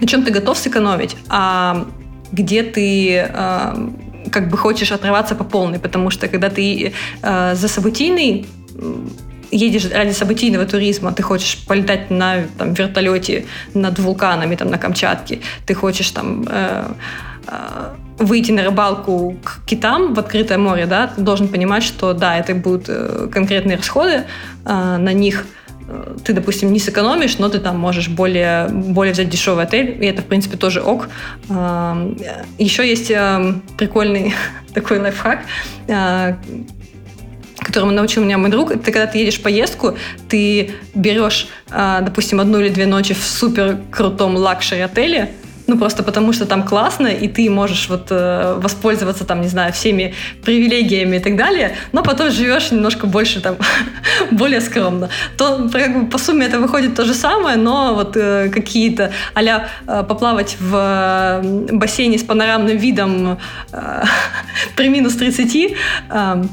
на чем ты готов сэкономить, а где ты... А, как бы хочешь отрываться по полной, потому что когда ты э, за событийный едешь ради событийного туризма, ты хочешь полетать на там, вертолете над вулканами там, на Камчатке, ты хочешь там, э, э, выйти на рыбалку к китам в открытое море, да, ты должен понимать, что да, это будут конкретные расходы, э, на них ты, допустим, не сэкономишь, но ты там можешь более, более взять дешевый отель, и это, в принципе, тоже ок. Еще есть прикольный такой лайфхак, которому научил меня мой друг. Ты, когда ты едешь в поездку, ты берешь, допустим, одну или две ночи в супер крутом лакшери отеле, ну, просто потому что там классно, и ты можешь вот э, воспользоваться там, не знаю, всеми привилегиями и так далее, но потом живешь немножко больше там, более скромно. То, как бы, по сумме это выходит то же самое, но вот э, какие-то а-ля э, поплавать в э, бассейне с панорамным видом э, при минус тридцати э,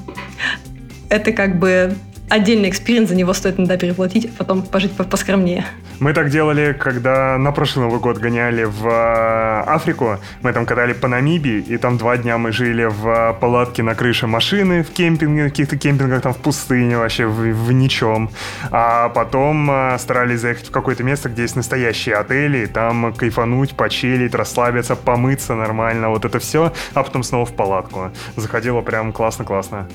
это как бы отдельный экспириенс, за него стоит иногда переплатить, а потом пожить поскромнее. Мы так делали, когда на прошлый Новый год гоняли в Африку. Мы там катали по Намибии, и там два дня мы жили в палатке на крыше машины, в кемпинге, в каких-то кемпингах, там в пустыне вообще, в, в ничем. А потом старались заехать в какое-то место, где есть настоящие отели, и там кайфануть, почилить, расслабиться, помыться нормально, вот это все, а потом снова в палатку. Заходило прям классно-классно.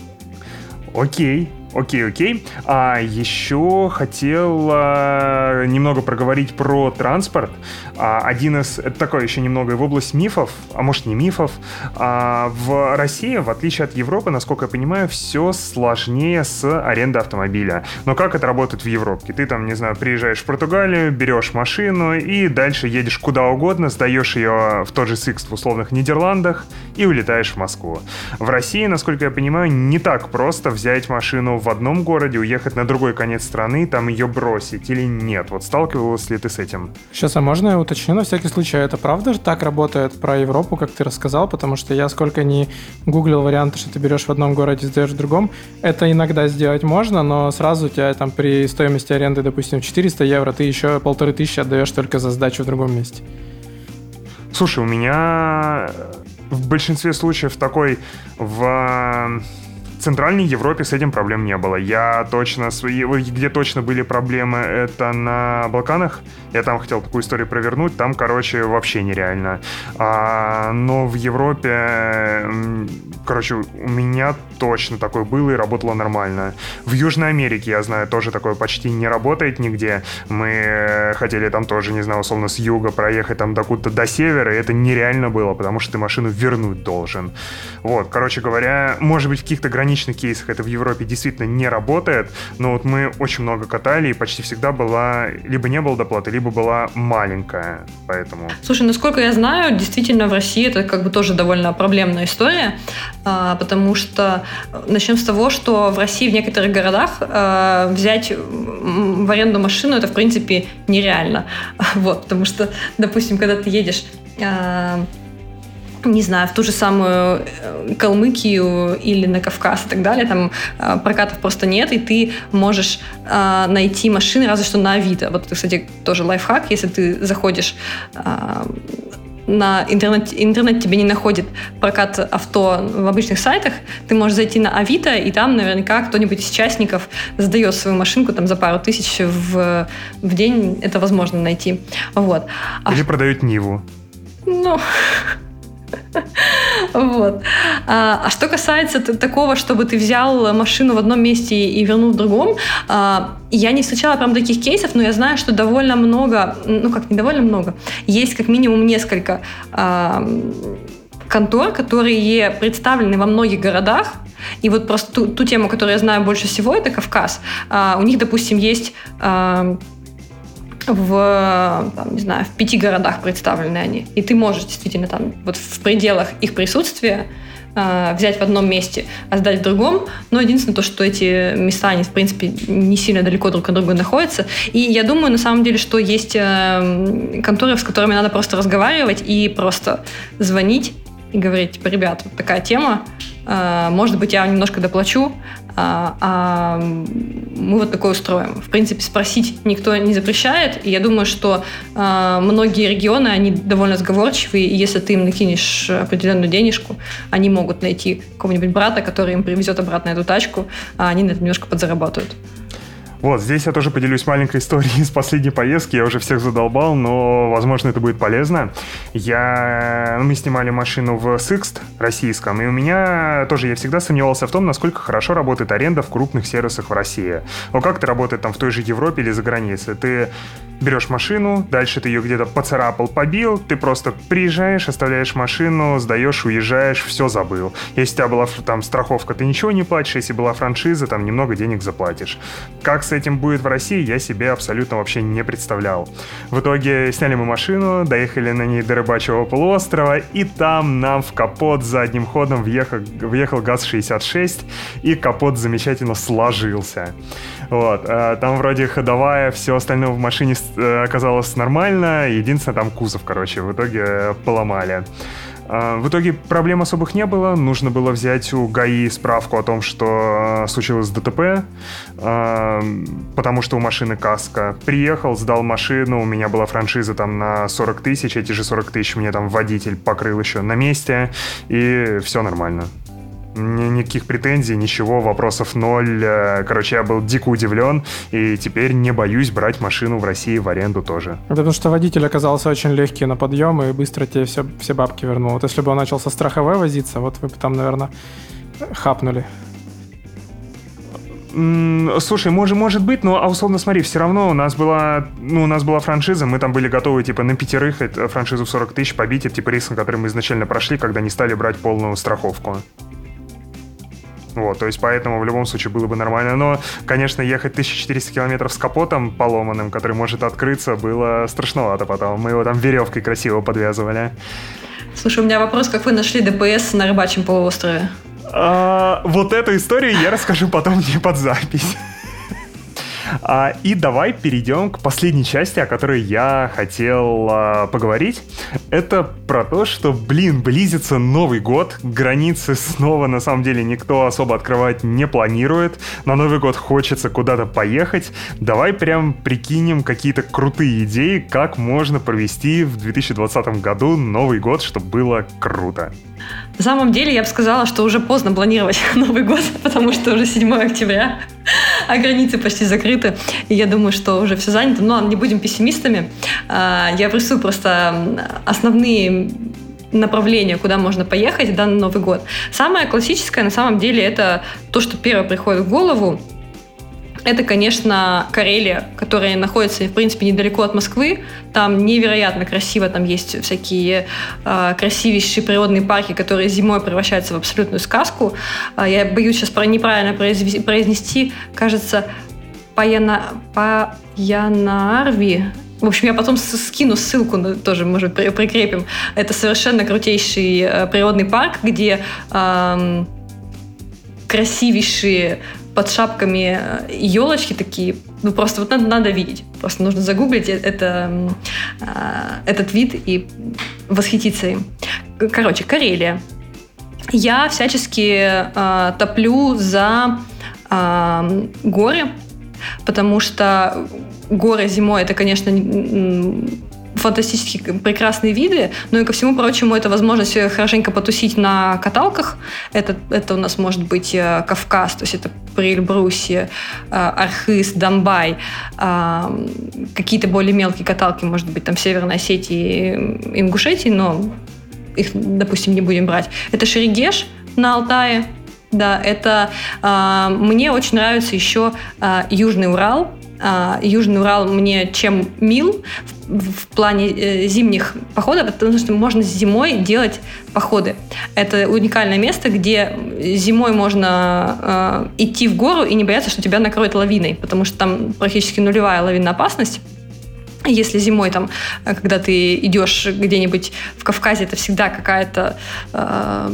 Окей. Окей, окей. А еще хотел а, немного проговорить про транспорт. А, один из, это такое еще немного в область мифов, а может не мифов. А, в России, в отличие от Европы, насколько я понимаю, все сложнее с арендой автомобиля. Но как это работает в Европе? Ты там, не знаю, приезжаешь в Португалию, берешь машину и дальше едешь куда угодно, сдаешь ее в тот же Sixt в условных Нидерландах и улетаешь в Москву. В России, насколько я понимаю, не так просто взять машину в одном городе, уехать на другой конец страны, там ее бросить или нет. Вот сталкивалась ли ты с этим? Сейчас, а можно я уточню на всякий случай? Это правда же так работает про Европу, как ты рассказал? Потому что я сколько не гуглил варианты, что ты берешь в одном городе, сдаешь в другом. Это иногда сделать можно, но сразу у тебя там при стоимости аренды, допустим, четыреста евро, ты еще полторы тысячи отдаешь только за сдачу в другом месте. Слушай, у меня в большинстве случаев такой в... В Центральной Европе с этим проблем не было. Я точно... Где точно были проблемы, это на Балканах. Я там хотел такую историю провернуть. Там, короче, вообще нереально. А, но в Европе... Короче, у меня точно такое было и работало нормально. В Южной Америке, я знаю, тоже такое почти не работает нигде. Мы хотели там тоже, не знаю, условно с юга проехать там докуда-то до севера. И это нереально было, потому что ты машину вернуть должен. Вот, короче говоря, может быть, в каких-то границах в кейсах это в Европе действительно не работает, но вот мы очень много катали, и почти всегда была, либо не было доплаты, либо была маленькая, поэтому... Слушай, насколько я знаю, действительно в России это как бы тоже довольно проблемная история, потому что начнем с того, что в России в некоторых городах взять в аренду машину это в принципе нереально, вот, потому что, допустим, когда ты едешь... не знаю, в ту же самую Калмыкию или на Кавказ и так далее, там э, прокатов просто нет, и ты можешь э, найти машины разве что на Авито. Вот это, кстати, тоже лайфхак, если ты заходишь э, на интернет, интернет тебе не находит прокат авто в обычных сайтах, ты можешь зайти на Авито, и там наверняка кто-нибудь из частников сдает свою машинку там за пару тысяч в, в день, это возможно найти. Вот. Или а... продают Ниву. Ну... Вот. А, а что касается такого, чтобы ты взял машину в одном месте и вернул в другом, а, я не встречала прям таких кейсов, но я знаю, что довольно много, ну как, не довольно много, есть как минимум несколько а, контор, которые представлены во многих городах. И вот просто ту, ту тему, которую я знаю больше всего, это Кавказ. А, у них, допустим, есть... А, в, там, не знаю, в пяти городах представлены они. И ты можешь действительно там вот в пределах их присутствия э, взять в одном месте, а сдать в другом. Но единственное то, что эти места, они, в принципе, не сильно далеко друг от друга находятся. И я думаю, на самом деле, что есть э, конторы, с которыми надо просто разговаривать и просто звонить и говорить, типа, ребят, вот такая тема, э, может быть, я немножко доплачу, а, а мы вот такое устроим. В принципе, спросить никто не запрещает, и я думаю, что а, многие регионы, они довольно сговорчивые, и если ты им накинешь определенную денежку, они могут найти какого-нибудь брата, который им привезет обратно эту тачку, а они на это немножко подзаработают. Вот, здесь я тоже поделюсь маленькой историей из последней поездки. Я уже всех задолбал, но, возможно, это будет полезно. Я... Мы снимали машину в Sixt российском, и у меня тоже я всегда сомневался в том, насколько хорошо работает аренда в крупных сервисах в России. Но как это работает там в той же Европе или за границей? Ты берешь машину, дальше ты ее где-то поцарапал, побил, ты просто приезжаешь, оставляешь машину, сдаешь, уезжаешь, все забыл. Если у тебя была там страховка, ты ничего не платишь, если была франшиза, там немного денег заплатишь. Как с этим будет в России, я себе абсолютно вообще не представлял. В итоге сняли мы машину, доехали на ней до Рыбачьего полуострова, и там нам в капот задним ходом въехал, въехал ГАЗ шестьдесят шесть, и капот замечательно сложился. Вот. Там вроде ходовая, все остальное в машине оказалось нормально, единственное, там кузов, короче, в итоге поломали. В итоге проблем особых не было. Нужно было взять у ГАИ справку о том, что случилось ДТП, потому что у машины каска. Приехал, сдал машину, у меня была франшиза там на сорок тысяч, эти же сорок тысяч мне там водитель покрыл еще на месте, и все нормально. Никаких претензий, ничего, вопросов ноль. Короче, я был дико удивлен, и теперь не боюсь брать машину в России в аренду тоже. Это потому что водитель оказался очень легкий на подъем и быстро тебе все, все бабки вернул. Вот если бы он начал со страховой возиться, вот вы бы там, наверное, хапнули. Слушай, может, может быть, но а условно смотри, все равно у нас была, ну, у нас была франшиза, мы там были готовы типа на пятерых франшизу в сорок тысяч побить, это типа риск, на который мы изначально прошли, когда не стали брать полную страховку. Вот, то есть поэтому в любом случае было бы нормально. Но, конечно, ехать тысяча четыреста километров с капотом поломанным, который может открыться, было страшновато потом. Мы его там веревкой красиво подвязывали. Слушай, у меня вопрос, как вы нашли ДПС на Рыбачьем полуострове? А, вот эту историю я расскажу потом не под запись. А, и давай перейдем к последней части, о которой я хотел а, поговорить. Это про то, что, блин, близится Новый год. Границы снова, на самом деле, никто особо открывать не планирует. На Новый год хочется куда-то поехать. Давай прям прикинем какие-то крутые идеи, как можно провести в две тысячи двадцатом году Новый год, чтобы было круто. На самом деле, я бы сказала, что уже поздно планировать Новый год, потому что уже седьмого октября, а границы почти закрыты. И я думаю, что уже все занято. Но не будем пессимистами. Я рисую просто основные направления, куда можно поехать в данный Новый год. Самое классическое, на самом деле, это то, что первое приходит в голову. Это, конечно, Карелия, которая находится, в принципе, недалеко от Москвы. Там невероятно красиво, там есть всякие э, красивейшие природные парки, которые зимой превращаются в абсолютную сказку. Я боюсь сейчас неправильно произнести, кажется, Паяна... Паянаарви. В общем, я потом скину ссылку, тоже, может, прикрепим. Это совершенно крутейший природный парк, где э, красивейшие... под шапками елочки такие, ну просто вот надо, надо видеть, просто нужно загуглить это, этот вид и восхититься им. Короче, Карелия. Я всячески э, топлю за э, горы, потому что горы зимой это, конечно, фантастически прекрасные виды, но и ко всему прочему это возможность хорошенько потусить на каталках. Это, это у нас может быть Кавказ, то есть это Прельбрусье, Архыз, Домбай, какие-то более мелкие каталки, может быть, там Северной Осетии, Ингушетии, но их, допустим, не будем брать. Это Шерегеш на Алтае, да, это мне очень нравится еще Южный Урал. Южный Урал мне чем мил в, в плане зимних походов, потому что можно зимой делать походы. Это уникальное место, где зимой можно э, идти в гору и не бояться, что тебя накроет лавиной, потому что там практически нулевая лавинная опасность. Если зимой, там, когда ты идешь где-нибудь в Кавказе, это всегда какая-то, э,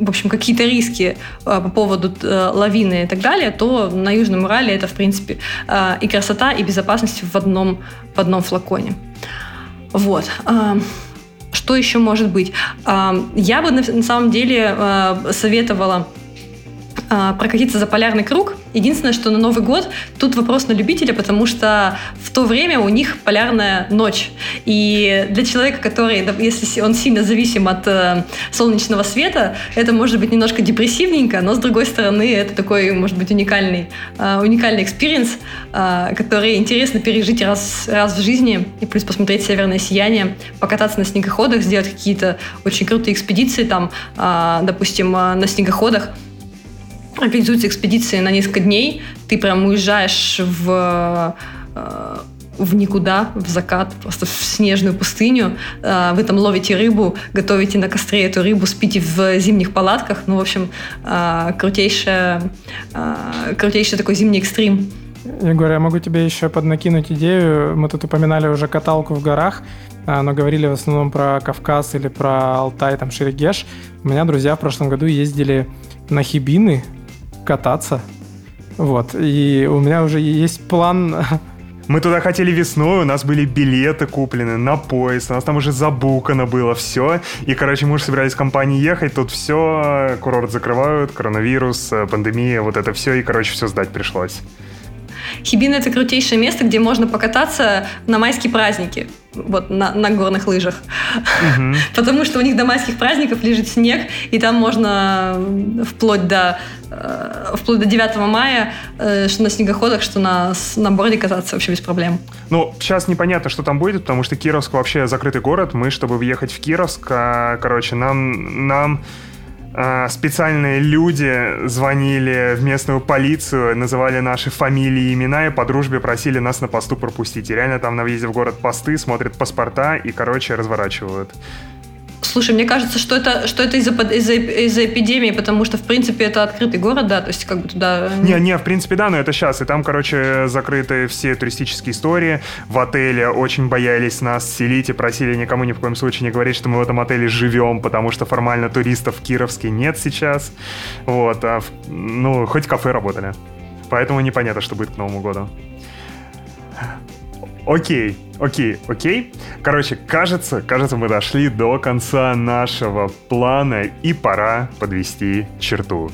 в общем, какие-то риски э, по поводу э, лавины и так далее, то на Южном Урале это, в принципе, э, и красота, и безопасность в одном, в одном флаконе. Вот. Э, что еще может быть? Э, я бы, на, на самом деле, э, советовала прокатиться за полярный круг. Единственное, что на Новый год тут вопрос на любителя, потому что в то время у них полярная ночь. И для человека, который, если он сильно зависим от солнечного света, это может быть немножко депрессивненько, но с другой стороны, это такой, может быть, уникальный уникальный экспириенс, который интересно пережить раз, раз в жизни, и плюс посмотреть северное сияние, покататься на снегоходах, сделать какие-то очень крутые экспедиции, там, допустим, на снегоходах. Организуются экспедиции на несколько дней, ты прям уезжаешь в, в никуда, в закат, просто в снежную пустыню, вы там ловите рыбу, готовите на костре эту рыбу, спите в зимних палатках, ну, в общем, крутейший, крутейший такой зимний экстрим. Егор, я могу тебе еще поднакинуть идею, мы тут упоминали уже каталку в горах, но говорили в основном про Кавказ или про Алтай, там, Шерегеш. У меня друзья в прошлом году ездили на Хибины кататься. Вот. И у меня уже есть план Мы туда хотели весной, у нас были билеты куплены на поезд, у нас там уже забукано было все. И, короче, мы уже собирались в компании ехать, тут все, курорт закрывают, коронавирус, пандемия, вот это все, и, короче, все сдать пришлось. Хибина — это крутейшее место, где можно покататься на майские праздники, вот на, на горных лыжах. Uh-huh. Потому что у них до майских праздников лежит снег, и там можно вплоть до, вплоть до девятого мая что на снегоходах, что на, на борде кататься вообще без проблем. Ну, сейчас непонятно, что там будет, потому что Кировск вообще закрытый город. Мы, чтобы въехать в Кировск, короче, нам... нам... специальные люди звонили в местную полицию, называли наши фамилии и имена, и по дружбе просили нас на посту пропустить. И реально там на въезде в город посты, смотрят паспорта и, короче, разворачивают. Слушай, мне кажется, что это, что это из-за, из-за, из-за эпидемии, потому что, в принципе, это открытый город, да, то есть как бы туда... Не, не, в принципе, да, но это сейчас, и там, короче, закрыты все туристические истории, в отеле очень боялись нас селить и просили никому ни в коем случае не говорить, что мы в этом отеле живем, потому что формально туристов в Кировске нет сейчас, вот, а, ну, хоть кафе работали, поэтому непонятно, что будет к Новому году. Окей, окей, окей. Короче, кажется, кажется, мы дошли до конца нашего плана, и пора подвести черту.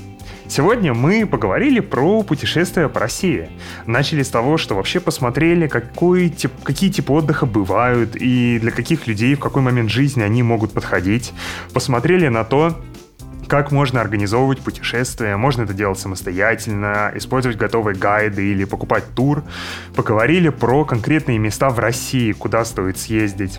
Сегодня мы поговорили про путешествия по России. Начали с того, что вообще посмотрели, какой тип, какие типы отдыха бывают и для каких людей в какой момент жизни они могут подходить. Посмотрели на то, как можно организовывать путешествия, можно это делать самостоятельно, использовать готовые гайды или покупать тур. Поговорили про конкретные места в России, куда стоит съездить.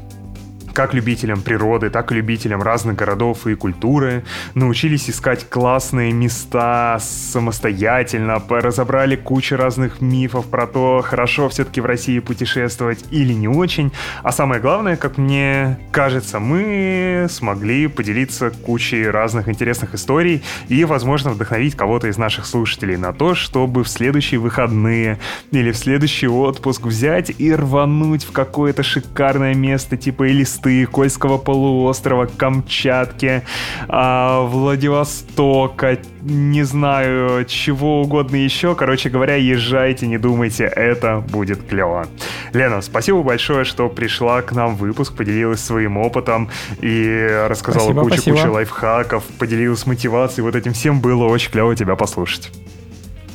Как любителям природы, так и любителям разных городов и культуры. Научились искать классные места самостоятельно, разобрали кучу разных мифов про то, хорошо все-таки в России путешествовать или не очень. А самое главное, как мне кажется, мы смогли поделиться кучей разных интересных историй и, возможно, вдохновить кого-то из наших слушателей на то, чтобы в следующие выходные или в следующий отпуск взять и рвануть в какое-то шикарное место типа Элисты, Кольского полуострова, Камчатки, Владивостока, не знаю, чего угодно еще. Короче говоря, езжайте, не думайте, это будет клево. Лена, спасибо большое, что пришла к нам в выпуск, поделилась своим опытом и рассказала кучу-кучу лайфхаков, поделилась мотивацией. Вот этим всем было очень клево тебя послушать.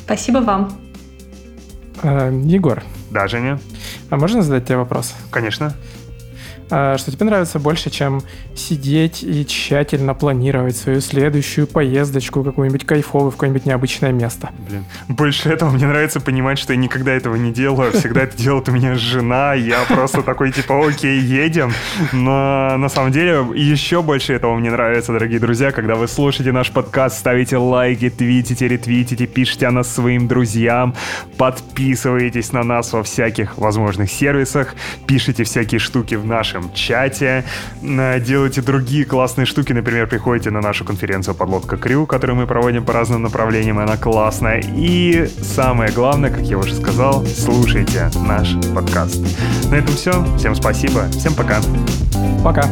Спасибо вам. А, Егор. Да, Женя. А можно задать тебе вопрос? Конечно. Что тебе нравится больше, чем сидеть и тщательно планировать свою следующую поездочку, какую-нибудь кайфовую, в какое-нибудь необычное место? Блин, больше этого мне нравится понимать, что я никогда этого не делаю, всегда это делает у меня жена, я просто такой типа окей, едем, но на самом деле еще больше этого мне нравится, дорогие друзья, когда вы слушаете наш подкаст, ставите лайки, твитите, ретвитите, пишите о нас своим друзьям, подписываетесь на нас во всяких возможных сервисах, пишите всякие штуки в нашем чате, делайте другие классные штуки, например, приходите на нашу конференцию «Подлодка Крю», которую мы проводим по разным направлениям, и она классная. И самое главное, как я уже сказал, слушайте наш подкаст. На этом все. Всем спасибо. Всем пока. Пока.